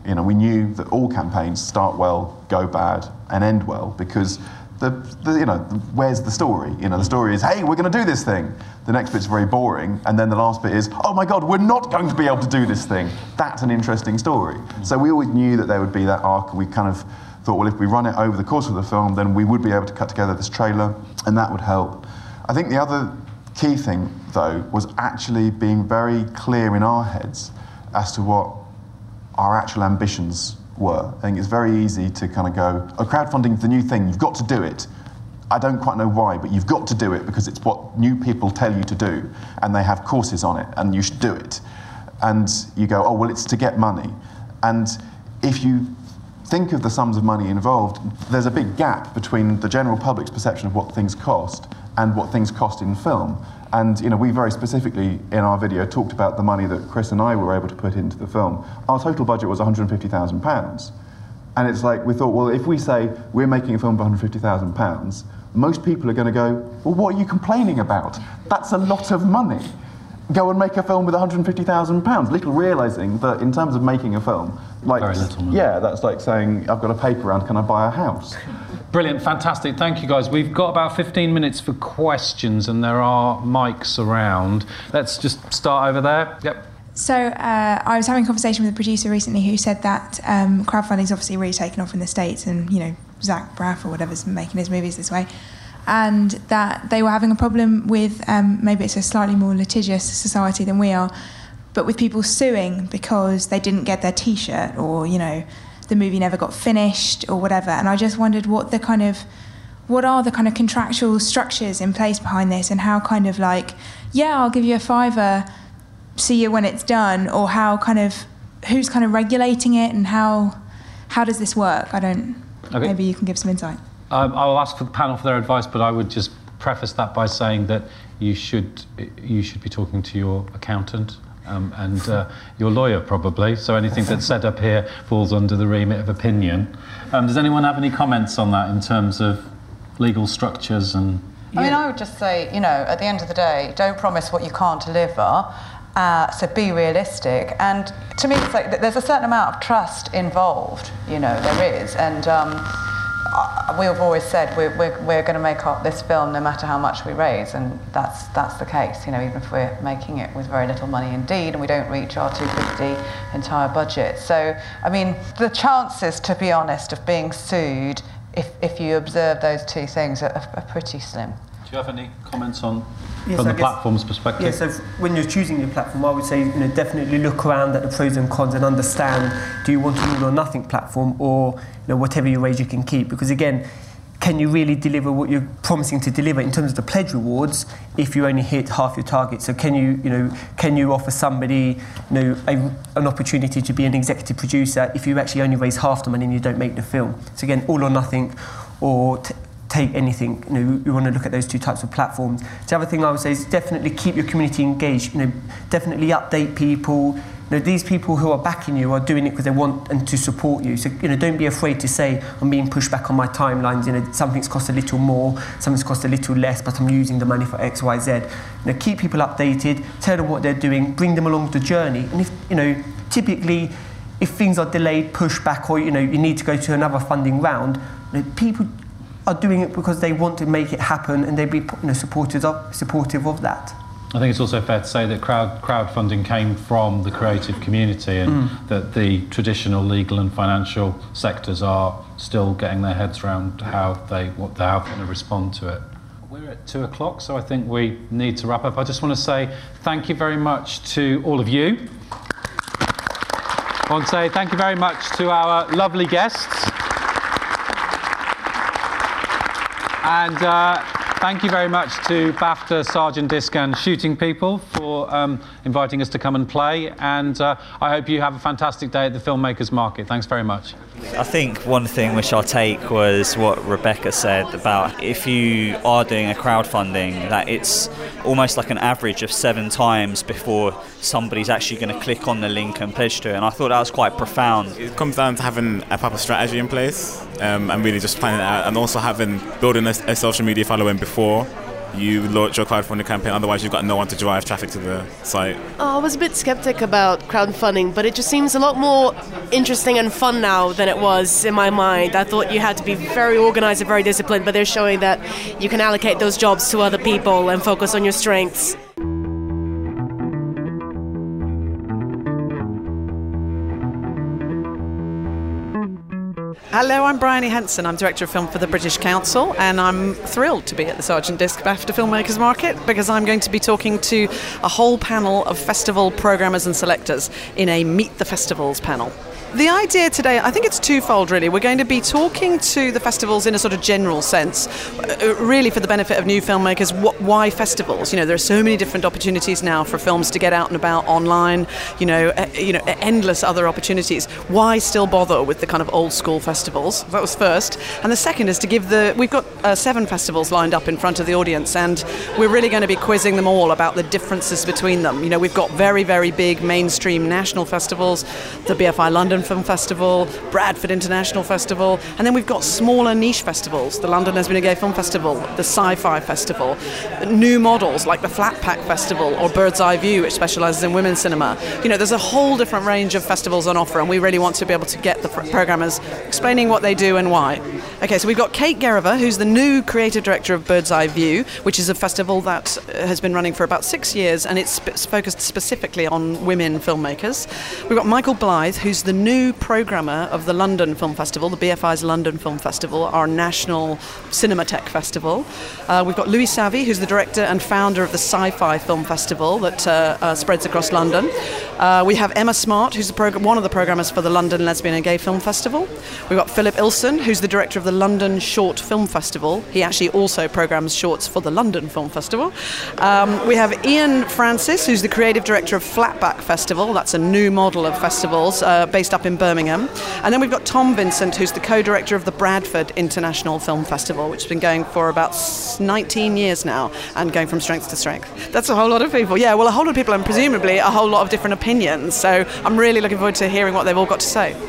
You know, we knew that all campaigns start well, go bad, and end well, because The, the, you know, where's the story? You know, the story is, hey, we're going to do this thing. The next bit's very boring, and then the last bit is, oh my God, we're not going to be able to do this thing. That's an interesting story. So we always knew that there would be that arc. We kind of thought, well, if we run it over the course of the film, then we would be able to cut together this trailer, and that would help. I think the other key thing, though, was actually being very clear in our heads as to what our actual ambitions were. I think it's very easy to kind of go, oh, crowdfunding's the new thing, you've got to do it. I don't quite know why, but you've got to do it because it's what new people tell you to do, and they have courses on it, and you should do it. And you go, oh, well, it's to get money. And if you think of the sums of money involved, there's a big gap between the general public's perception of what things cost and what things cost in film. And you know, we very specifically in our video talked about the money that Chris and I were able to put into the film. Our total budget was one hundred fifty thousand pounds. And it's like, we thought, well, if we say we're making a film for one hundred fifty thousand pounds, most people are going to go, well, what are you complaining about? That's a lot of money. Go and make a film with one hundred fifty thousand pounds, little realising that in terms of making a film, like, very little money. Yeah, that's like saying, I've got a paper round, can I buy a house? Brilliant, fantastic, thank you guys. We've got about fifteen minutes for questions, and there are mics around. Let's just start over there. Yep. So uh, I was having a conversation with a producer recently who said that um, crowdfunding's obviously really taken off in the States, and, you know, Zach Braff or whatever's making his movies this way, and that they were having a problem with, um, maybe it's a slightly more litigious society than we are, but with people suing because they didn't get their T-shirt, or, you know, the movie never got finished or whatever. And I just wondered what the kind of, what are the kind of contractual structures in place behind this, and how kind of like, yeah, I'll give you a fiver, see you when it's done, or how kind of, who's kind of regulating it, and how, how does this work? I don't, okay. Maybe you can give some insight. Um, I'll ask the panel for their advice, but I would just preface that by saying that you should, you should be talking to your accountant. Um, and uh, your lawyer, probably, so anything that's said up here falls under the remit of opinion. Um, does anyone have any comments on that in terms of legal structures? And I mean, I would just say, you know, at the end of the day, don't promise what you can't deliver, uh, so be realistic. And to me, it's like there's a certain amount of trust involved, you know, there is. And um, we've always said we're, we're, we're going to make up this film no matter how much we raise, and that's that's the case, you know, even if we're making it with very little money indeed and we don't reach our two hundred fifty entire budget. So, I mean, the chances, to be honest, of being sued if, if you observe those two things are, are pretty slim. Do you have any comments on yes, from I the guess, platform's perspective? Yeah, so when you're choosing your platform, I would say, you know, definitely look around at the pros and cons and understand, do you want an all or nothing platform, or, you know, whatever you raise you can keep? Because again, can you really deliver what you're promising to deliver in terms of the pledge rewards if you only hit half your target? So can you, you know, can you offer somebody, you know, a, an opportunity to be an executive producer if you actually only raise half the money and you don't make the film? So again, all or nothing, or T take anything. You know, you want to look at those two types of platforms. The other thing I would say is definitely keep your community engaged. You know, definitely update people. You know, these people who are backing you are doing it because they want and to support you. So, you know, don't be afraid to say, I'm being pushed back on my timelines. You know, something's cost a little more, something's cost a little less, but I'm using the money for X, Y, Z. You know, keep people updated. Tell them what they're doing. Bring them along the journey. And if, you know, typically, if things are delayed, pushed back, or, you know, you need to go to another funding round, you know, people are doing it because they want to make it happen, and they'd be, you know, supportive of, supportive of that. I think it's also fair to say that crowd, crowdfunding came from the creative community, and mm. that the traditional legal and financial sectors are still getting their heads around how they what they're going to respond to it. We're at two o'clock, so I think we need to wrap up. I just want to say thank you very much to all of you. I want to say thank you very much to our lovely guests. And uh, thank you very much to BAFTA, Sargent Disc and Shooting People for um, inviting us to come and play. And uh, I hope you have a fantastic day at the Filmmakers Market. Thanks very much. I think one thing which I'll take was what Rebecca said about if you are doing a crowdfunding, that it's almost like an average of seven times before somebody's actually going to click on the link and pledge to it. And I thought that was quite profound. It comes down to having a proper strategy in place, um, and really just planning it out, and also having building a, a social media following before you launch your crowdfunding campaign, otherwise you've got no one to drive traffic to the site. Oh, I was a bit sceptic about crowdfunding, but it just seems a lot more interesting and fun now than it was in my mind. I thought you had to be very organised and very disciplined, but they're showing that you can allocate those jobs to other people and focus on your strengths. Hello, I'm Bryony Henson. I'm Director of Film for the British Council, and I'm thrilled to be at the Sargent Disc BAFTA Filmmakers Market because I'm going to be talking to a whole panel of festival programmers and selectors in a Meet the Festivals panel. The idea today, I think it's twofold really. We're going to be talking to the festivals in a sort of general sense, really for the benefit of new filmmakers. What, why festivals? You know, there are so many different opportunities now for films to get out and about online, you know, uh, you know, endless other opportunities. Why still bother with the kind of old school festivals? That was first. And the second is to give the, we've got uh, seven festivals lined up in front of the audience, and we're really going to be quizzing them all about the differences between them. You know, we've got very, very big mainstream national festivals, the B F I London Film Festival, Bradford International Festival, and then we've got smaller niche festivals, the London Lesbian and Gay Film Festival, the Sci-Fi Festival, new models like the Flat Pack Festival or Bird's Eye View, which specialises in women's cinema. You know, there's a whole different range of festivals on offer, and we really want to be able to get the pr programmers explaining what they do and why. Okay, so we've got Kate Gerriver, who's the new creative director of Bird's Eye View, which is a festival that has been running for about six years, and it's sp focused specifically on women filmmakers. We've got Michael Blythe, who's the new new programmer of the London Film Festival, the B F I's London Film Festival, our national Cinematech festival. Uh, we've got Louis Savy, who's the director and founder of the Sci-Fi Film Festival that uh, uh, spreads across London. Uh, we have Emma Smart, who's the one of the programmers for the London Lesbian and Gay Film Festival. We've got Philip Ilson, who's the director of the London Short Film Festival. He actually also programs shorts for the London Film Festival. Um, we have Ian Francis, who's the creative director of Flatback Festival. That's a new model of festivals uh, based up in Birmingham. And then we've got Tom Vincent, who's the co-director of the Bradford International Film Festival, which has been going for about nineteen years now and going from strength to strength. That's a whole lot of people. Yeah, well, a whole lot of people and presumably a whole lot of different opinions. So I'm really looking forward to hearing what they've all got to say. So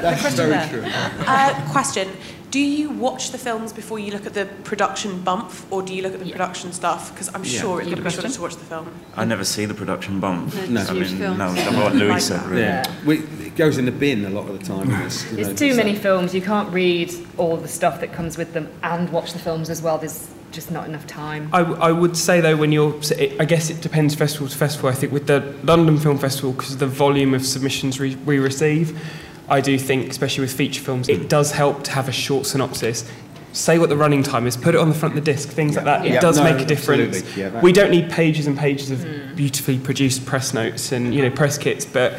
that's very there. True. Uh, question. Do you watch the films before you look at the production bump, or do you look at the yeah. production stuff? Because I'm yeah. sure it would be better to watch the film. I never see the production bump. No, no I mean, films. no, what Louis said, really. Yeah. We, goes in the bin a lot of the time. It's, you know, it's too so. many films. You can't read all the stuff that comes with them and watch the films as well. There's just not enough time. I, I would say, though, when you're... I guess it depends festival to festival. I think with the London Film Festival, because of the volume of submissions we, we receive, I do think, especially with feature films, it does help to have a short synopsis. Say what the running time is, put it on the front of the disc, things yeah. like that. It yeah. does no, make a difference. Yeah, we don't need pages and pages of mm. beautifully produced press notes and, you know, press kits, but...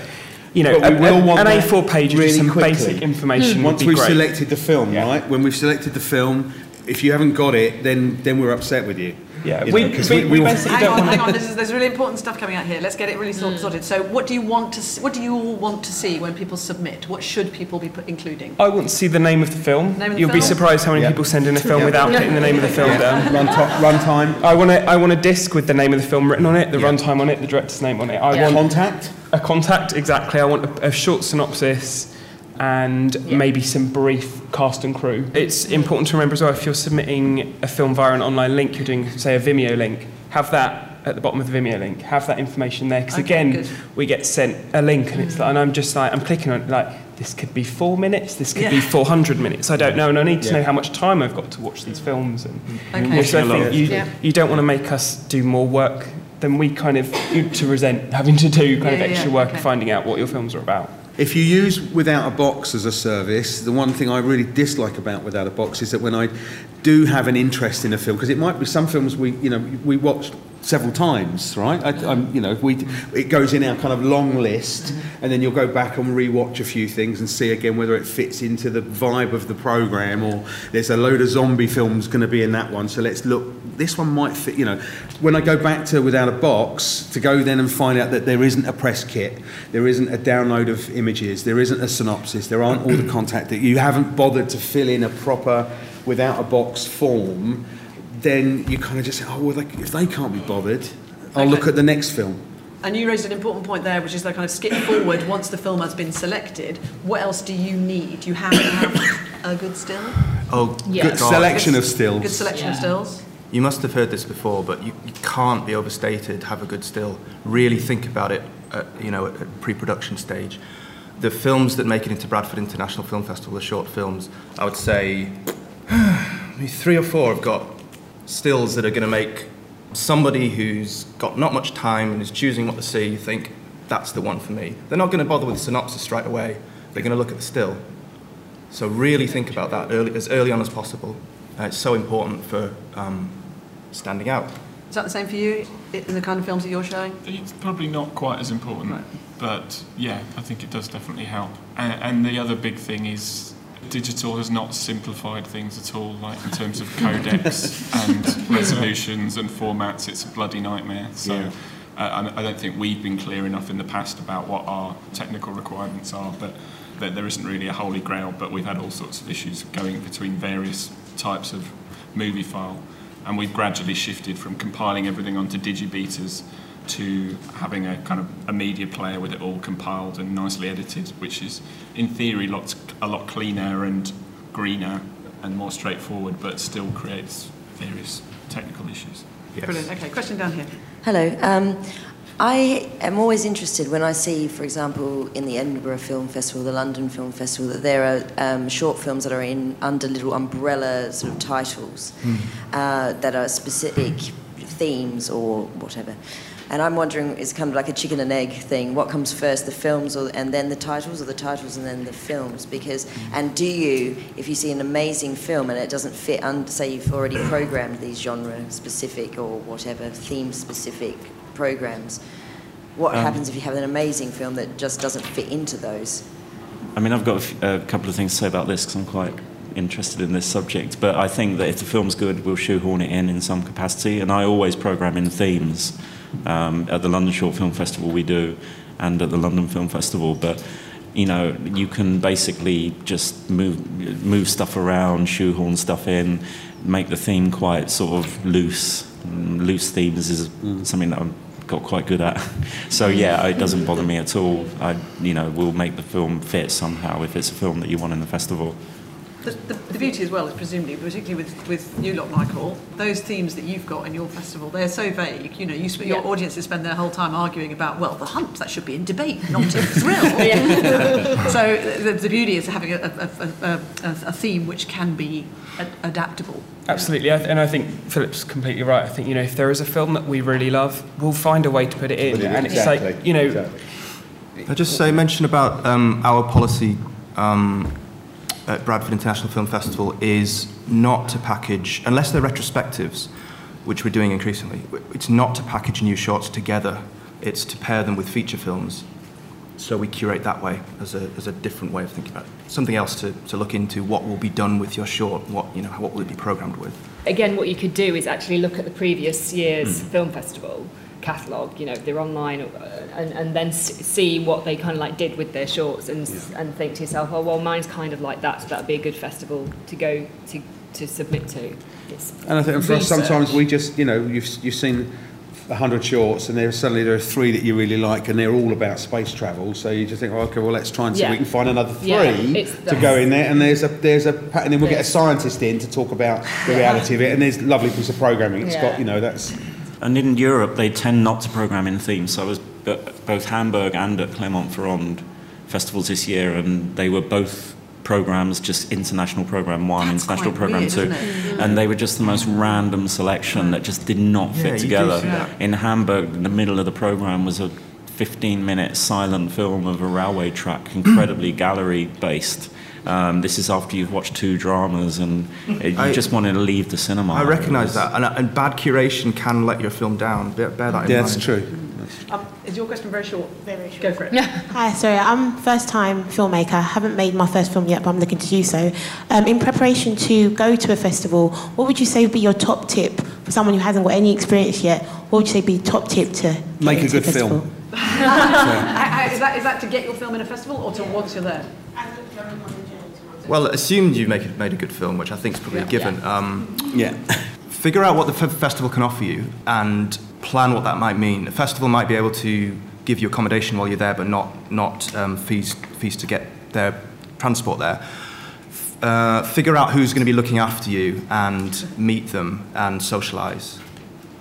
You know, but we will an, want an A four page really with some quickly. basic information. Mm. Once we've great. selected the film, yeah. right? When we've selected the film, if you haven't got it, then then we're upset with you. Yeah, you we, know, we, we, we basically hang don't on, want hang on. This is, there's really important stuff coming out here. Let's get it really mm. sorted. So, what do you want to? See, what do you all want to see when people submit? What should people be put, including? I want to see the name of the film. Name of the You'll film? be surprised how many yeah. people send in a film yeah. without putting yeah. the name of the film yeah. down. Run, to- run time. I want a I want a disc with the name of the film written on it, the yeah. runtime on it, the director's name on it. I yeah. want contact. A contact, exactly. I want a, a short synopsis and yeah. maybe some brief cast and crew. It's important to remember as well, if you're submitting a film via an online link, you're doing, say, a Vimeo link, have that at the bottom of the Vimeo link, have that information there, because okay, again, good. we get sent a link and it's like, and I'm just like, I'm clicking on it, like, this could be four minutes, this could yeah. be four hundred minutes, I don't know, and I need to yeah. know how much time I've got to watch these films. And okay. so I think you, yeah. you don't want to make us do more work than we kind of, to resent having to do kind yeah, of extra yeah, work okay. and finding out what your films are about. If you use Without a Box as a service, the one thing I really dislike about Without a Box is that when I do have an interest in a film, because it might be some films we, you know, we watched several times, right? I, I'm, you know, we it goes in our kind of long list, and then you'll go back and rewatch a few things and see again whether it fits into the vibe of the program, or there's a load of zombie films going to be in that one, so let's look. This one might fit, you know. When I go back to Without a Box, to go then and find out that there isn't a press kit, there isn't a download of images, there isn't a synopsis, there aren't all the contact, that you haven't bothered to fill in a proper Without a Box form, then you kind of just say, oh, well, they, if they can't be bothered, I'll okay. look at the next film. And you raised an important point there, which is like kind of skip forward once the film has been selected. What else do you need? You have to have a good still? Oh, yes. good God. selection good, of stills. Good selection yeah. of stills. You must have heard this before, but you, you can't be overstated, have a good still. Really think about it, at, you know, at, at pre-production stage. The films that make it into Bradford International Film Festival, the short films, I would say three or four have got stills that are going to make somebody who's got not much time and is choosing what to see think, that's the one for me. They're not going to bother with the synopsis right away. They're going to look at the still. So really think about that early, as early on as possible. Uh, it's so important for um, standing out. Is that the same for you, in the kind of films that you're showing? It's probably not quite as important, right. but yeah, I think it does definitely help. And, and the other big thing is digital has not simplified things at all, like in terms of codecs and resolutions and formats. It's a bloody nightmare. So yeah. uh, I don't think we've been clear enough in the past about what our technical requirements are, but there, there isn't really a holy grail, but we've had all sorts of issues going between various types of movie file, and we've gradually shifted from compiling everything onto digibeaters to having a kind of a media player with it all compiled and nicely edited, which is in theory lots a lot cleaner and greener and more straightforward, but still creates various technical issues. Yes. Brilliant. Okay, question down here. Hello. Um, I am always interested when I see, for example, in the Edinburgh Film Festival, the London Film Festival, that there are um, short films that are in under little umbrella sort of titles mm. uh, that are specific themes or whatever. And I'm wondering, it's kind of like a chicken and egg thing. What comes first, the films or, and then the titles, or the titles and then the films? Because, and do you, if you see an amazing film and it doesn't fit under, say you've already programmed these genre-specific or whatever, theme-specific programs, what um, happens if you have an amazing film that just doesn't fit into those? I mean, I've got a, f- a couple of things to say about this because I'm quite interested in this subject, but I think that if the film's good, we'll shoehorn it in in some capacity, and I always program in themes. Um, at the London Short Film Festival we do, and at the London Film Festival, but you know, you can basically just move move stuff around, shoehorn stuff in, make the theme quite sort of loose. Loose themes is something that I've got quite good at. So yeah, it doesn't bother me at all. I, you know, will make the film fit somehow if it's a film that you want in the festival. The, the, the beauty as well is presumably, particularly with, with you lot, Michael, those themes that you've got in your festival, they're so vague. You know, you sp your yeah. audiences spend their whole time arguing about, well, the hunt, that should be in debate, not in thrill. Yeah. So the, the beauty is having a, a, a, a theme which can be ad adaptable. Absolutely, and I think Philip's completely right. I think, you know, if there is a film that we really love, we'll find a way to put it in. Brilliant. And exactly. It's like, you know... Exactly. I just say, mention about um, our policy um, at Bradford International Film Festival is not to package, unless they're retrospectives, which we're doing increasingly, it's not to package new shorts together. It's to pair them with feature films. So we curate that way as a, as a different way of thinking about it. Something else to, to look into, what will be done with your short, what, you know, what will it be programmed with? Again, what you could do is actually look at the previous year's mm. film festival catalogue, you know, they're online, and, and then see what they kind of like did with their shorts, and yeah. and think to yourself, oh, well, mine's kind of like that, so that'd be a good festival to go to to submit to. It's and I think for us, sometimes we just, you know, you've you've seen a hundred shorts, and there suddenly there are three that you really like, and they're all about space travel. So you just think, oh, okay, well, let's try and see yeah. if we can find another three yeah, to go in there. And there's a there's a pattern. Then we'll get a scientist in to talk about the yeah. reality of it. And there's lovely piece of programming. It's yeah. got, you know, that's. And in Europe, they tend not to program in themes. So I was at both Hamburg and at Clermont-Ferrand festivals this year, and they were both programs, just international program one, That's international program weird, two, mm-hmm. and they were just the most random selection that just did not fit yeah, together. Yeah. In Hamburg, in the middle of the program was a fifteen-minute silent film of a railway track, incredibly gallery-based. Um, this is after you've watched two dramas and it, you I, just wanted to leave the cinema. I recognise that, and, and bad curation can let your film down. Bear, bear that in yeah, mind. That's true. Um, is your question very short? Very short. Go for it. Yeah. Hi, sorry, I'm first-time filmmaker. I haven't made my first film yet, but I'm looking to do so. Um, in preparation to go to a festival, what would you say would be your top tip for someone who hasn't got any experience yet? What would you say would be top tip to make a good a film? so. I, I, is that is that to get your film in a festival or to yeah. once you're there? Well, assume you've made a good film, which I think is probably yeah. a given. Yeah. Um, yeah. Figure out what the f festival can offer you and plan what that might mean. A festival might be able to give you accommodation while you're there, but not not um, fees fees to get their transport there. F uh, figure out who's going to be looking after you and meet them and socialise.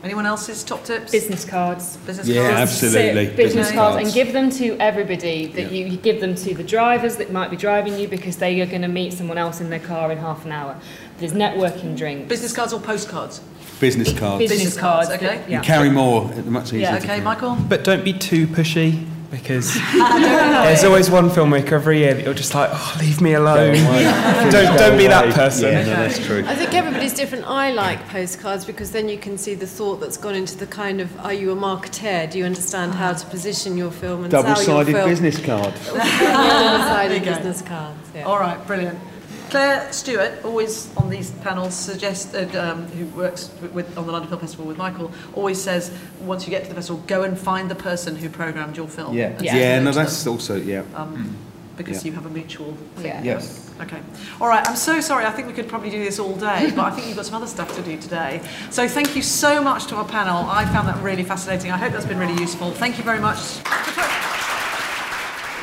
Anyone else's top tips? Business cards. Business yeah, cards. absolutely. Business, business cards. And give them to everybody that yeah. you, you give them to the drivers that might be driving you because they are going to meet someone else in their car in half an hour. There's networking drinks. Business cards or postcards? Business cards. Business, business cards, okay. Yeah. You carry more, much easier. Yeah, okay, Michael? But don't be too pushy. Because there's always one filmmaker every year that you're just like, oh, leave me alone. Don't, don't, don't be that person. Yeah, no, that's true. I think everybody's different. I like postcards because then you can see the thought that's gone into the kind of, are you a marketeer? Do you understand how to position your film and Double sell your film? Double-sided business card. Double-sided business cards, yeah. All right, brilliant. Claire Stewart, always on these panels, suggested, um, who works with, on the London Film Festival with Michael, always says, once you get to the festival, go and find the person who programmed your film. Yeah, yeah, yeah no, that's them. also, yeah. Um, because yeah. you have a mutual thing. Yeah. Yes. Okay. All right, I'm so sorry. I think we could probably do this all day, but I think you've got some other stuff to do today. So thank you so much to our panel. I found that really fascinating. I hope that's been really useful. Thank you very much.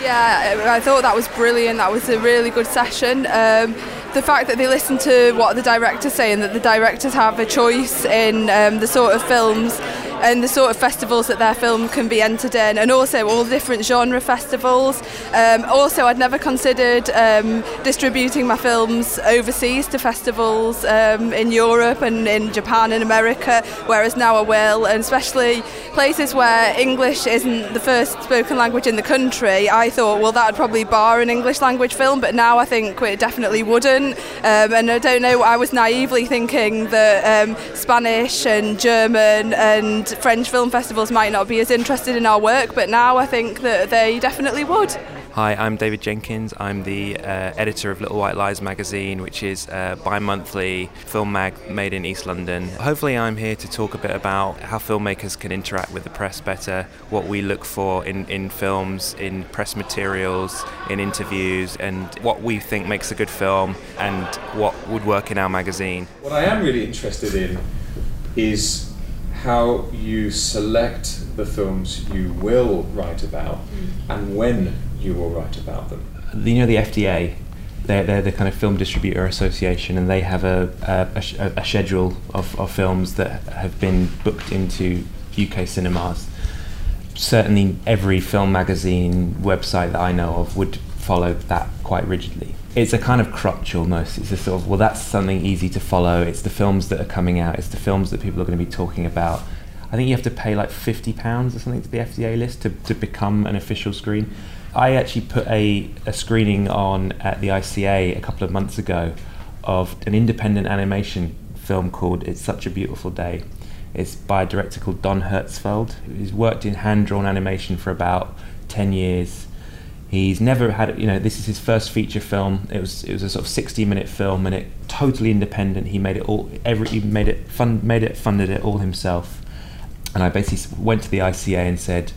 Yeah, I thought that was brilliant. That was a really good session. Um, the fact that they listen to what the directors say and that the directors have a choice in um, the sort of films and the sort of festivals that their film can be entered in, and also all the different genre festivals. Um, also, I'd never considered um, distributing my films overseas to festivals um, in Europe and in Japan and America, whereas now I will, and especially places where English isn't the first spoken language in the country. I thought, well, that would probably bar an English language film, but now I think it definitely wouldn't. Um, and I don't know, I was naively thinking that um, Spanish and German and French film festivals might not be as interested in our work, but now I think that they definitely would. Hi, I'm David Jenkins. I'm the uh, editor of Little White Lies magazine, which is a bi-monthly film mag made in East London. Hopefully I'm here to talk a bit about how filmmakers can interact with the press better, what we look for in, in films, in press materials, in interviews, and what we think makes a good film and what would work in our magazine. What I am really interested in is how you select the films you will write about and when you will write about them. You know, the F D A they're, they're the kind of film distributor association, and they have a, a, a, a schedule of, of films that have been booked into U K cinemas. Certainly every film magazine website that I know of would follow that quite rigidly. It's a kind of crutch almost. It's a sort of, well, that's something easy to follow. It's the films that are coming out. It's the films that people are going to be talking about. I think you have to pay like fifty pounds or something to the F D A list to, to become an official screen. I actually put a, a screening on at the I C A a couple of months ago of an independent animation film called It's Such a Beautiful Day. It's by a director called Don Hertzfeld, who's worked in hand-drawn animation for about ten years. He's never had, you know, this is his first feature film. It was it was a sort of sixty-minute film, and it totally independent. He made it all, every he made it fund, made it funded it all himself. And I basically went to the I C A and said,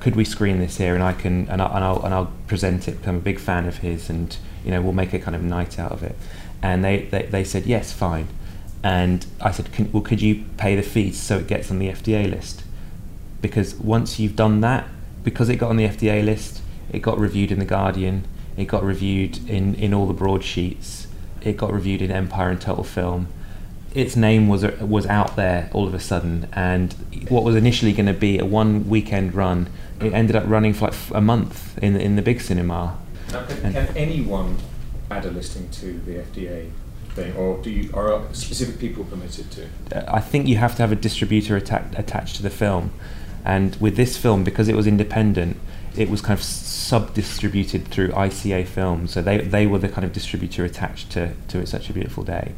"Could we screen this here? And I can, and I'll, and I'll, and I'll present it. I'm a big fan of his, and you know, we'll make a kind of night out of it." And they they, they said, "Yes, fine." And I said, can, well, could you pay the fees so it gets on the F D A list? Because once you've done that, because it got on the F D A list, it got reviewed in The Guardian, it got reviewed in, in all the broadsheets, it got reviewed in Empire and Total Film. Its name was was out there all of a sudden, and what was initially going to be a one weekend run, it ended up running for like a month in, in the big cinema. Now, can, can anyone add a listing to the F D A? Thing, or do you, are specific people permitted to? I think you have to have a distributor atta- attached to the film, and with this film, because it was independent, it was kind of sub-distributed through I C A Films, so they they were the kind of distributor attached to to It's Such a Beautiful Day.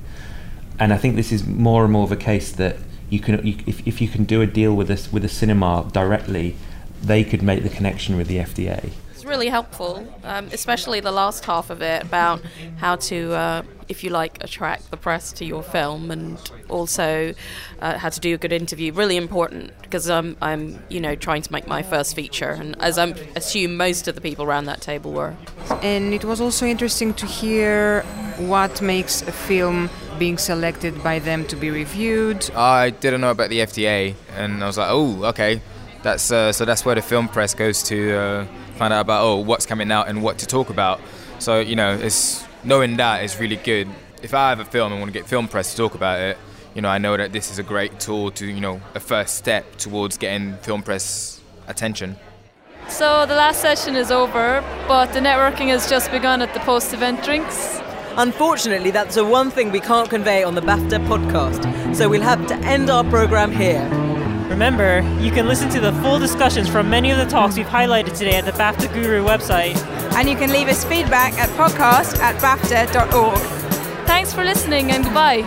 And I think this is more and more of a case that you can, you, if if you can do a deal with this with a cinema directly, they could make the connection with the F D A. It's really helpful, um, especially the last half of it about how to, uh, if you like, attract the press to your film, and also uh, how to do a good interview. Really important, because um, I'm, you know, trying to make my first feature, and as I assume most of the people around that table were. And it was also interesting to hear what makes a film being selected by them to be reviewed. I didn't know about the F D A, and I was like, oh, okay. That's uh, so that's where the film press goes to uh, find out about, oh, what's coming out and what to talk about. So, you know, it's knowing that is really good. If I have a film and want to get film press to talk about it, you know, I know that this is a great tool to, you know, a first step towards getting film press attention. So the last session is over, but the networking has just begun at the post-event drinks. Unfortunately, that's the one thing we can't convey on the BAFTA podcast, so we'll have to end our programme here. Remember, you can listen to the full discussions from many of the talks we've highlighted today at the BAFTA Guru website. And you can leave us feedback at podcast at bafta dot org. Thanks for listening, and goodbye.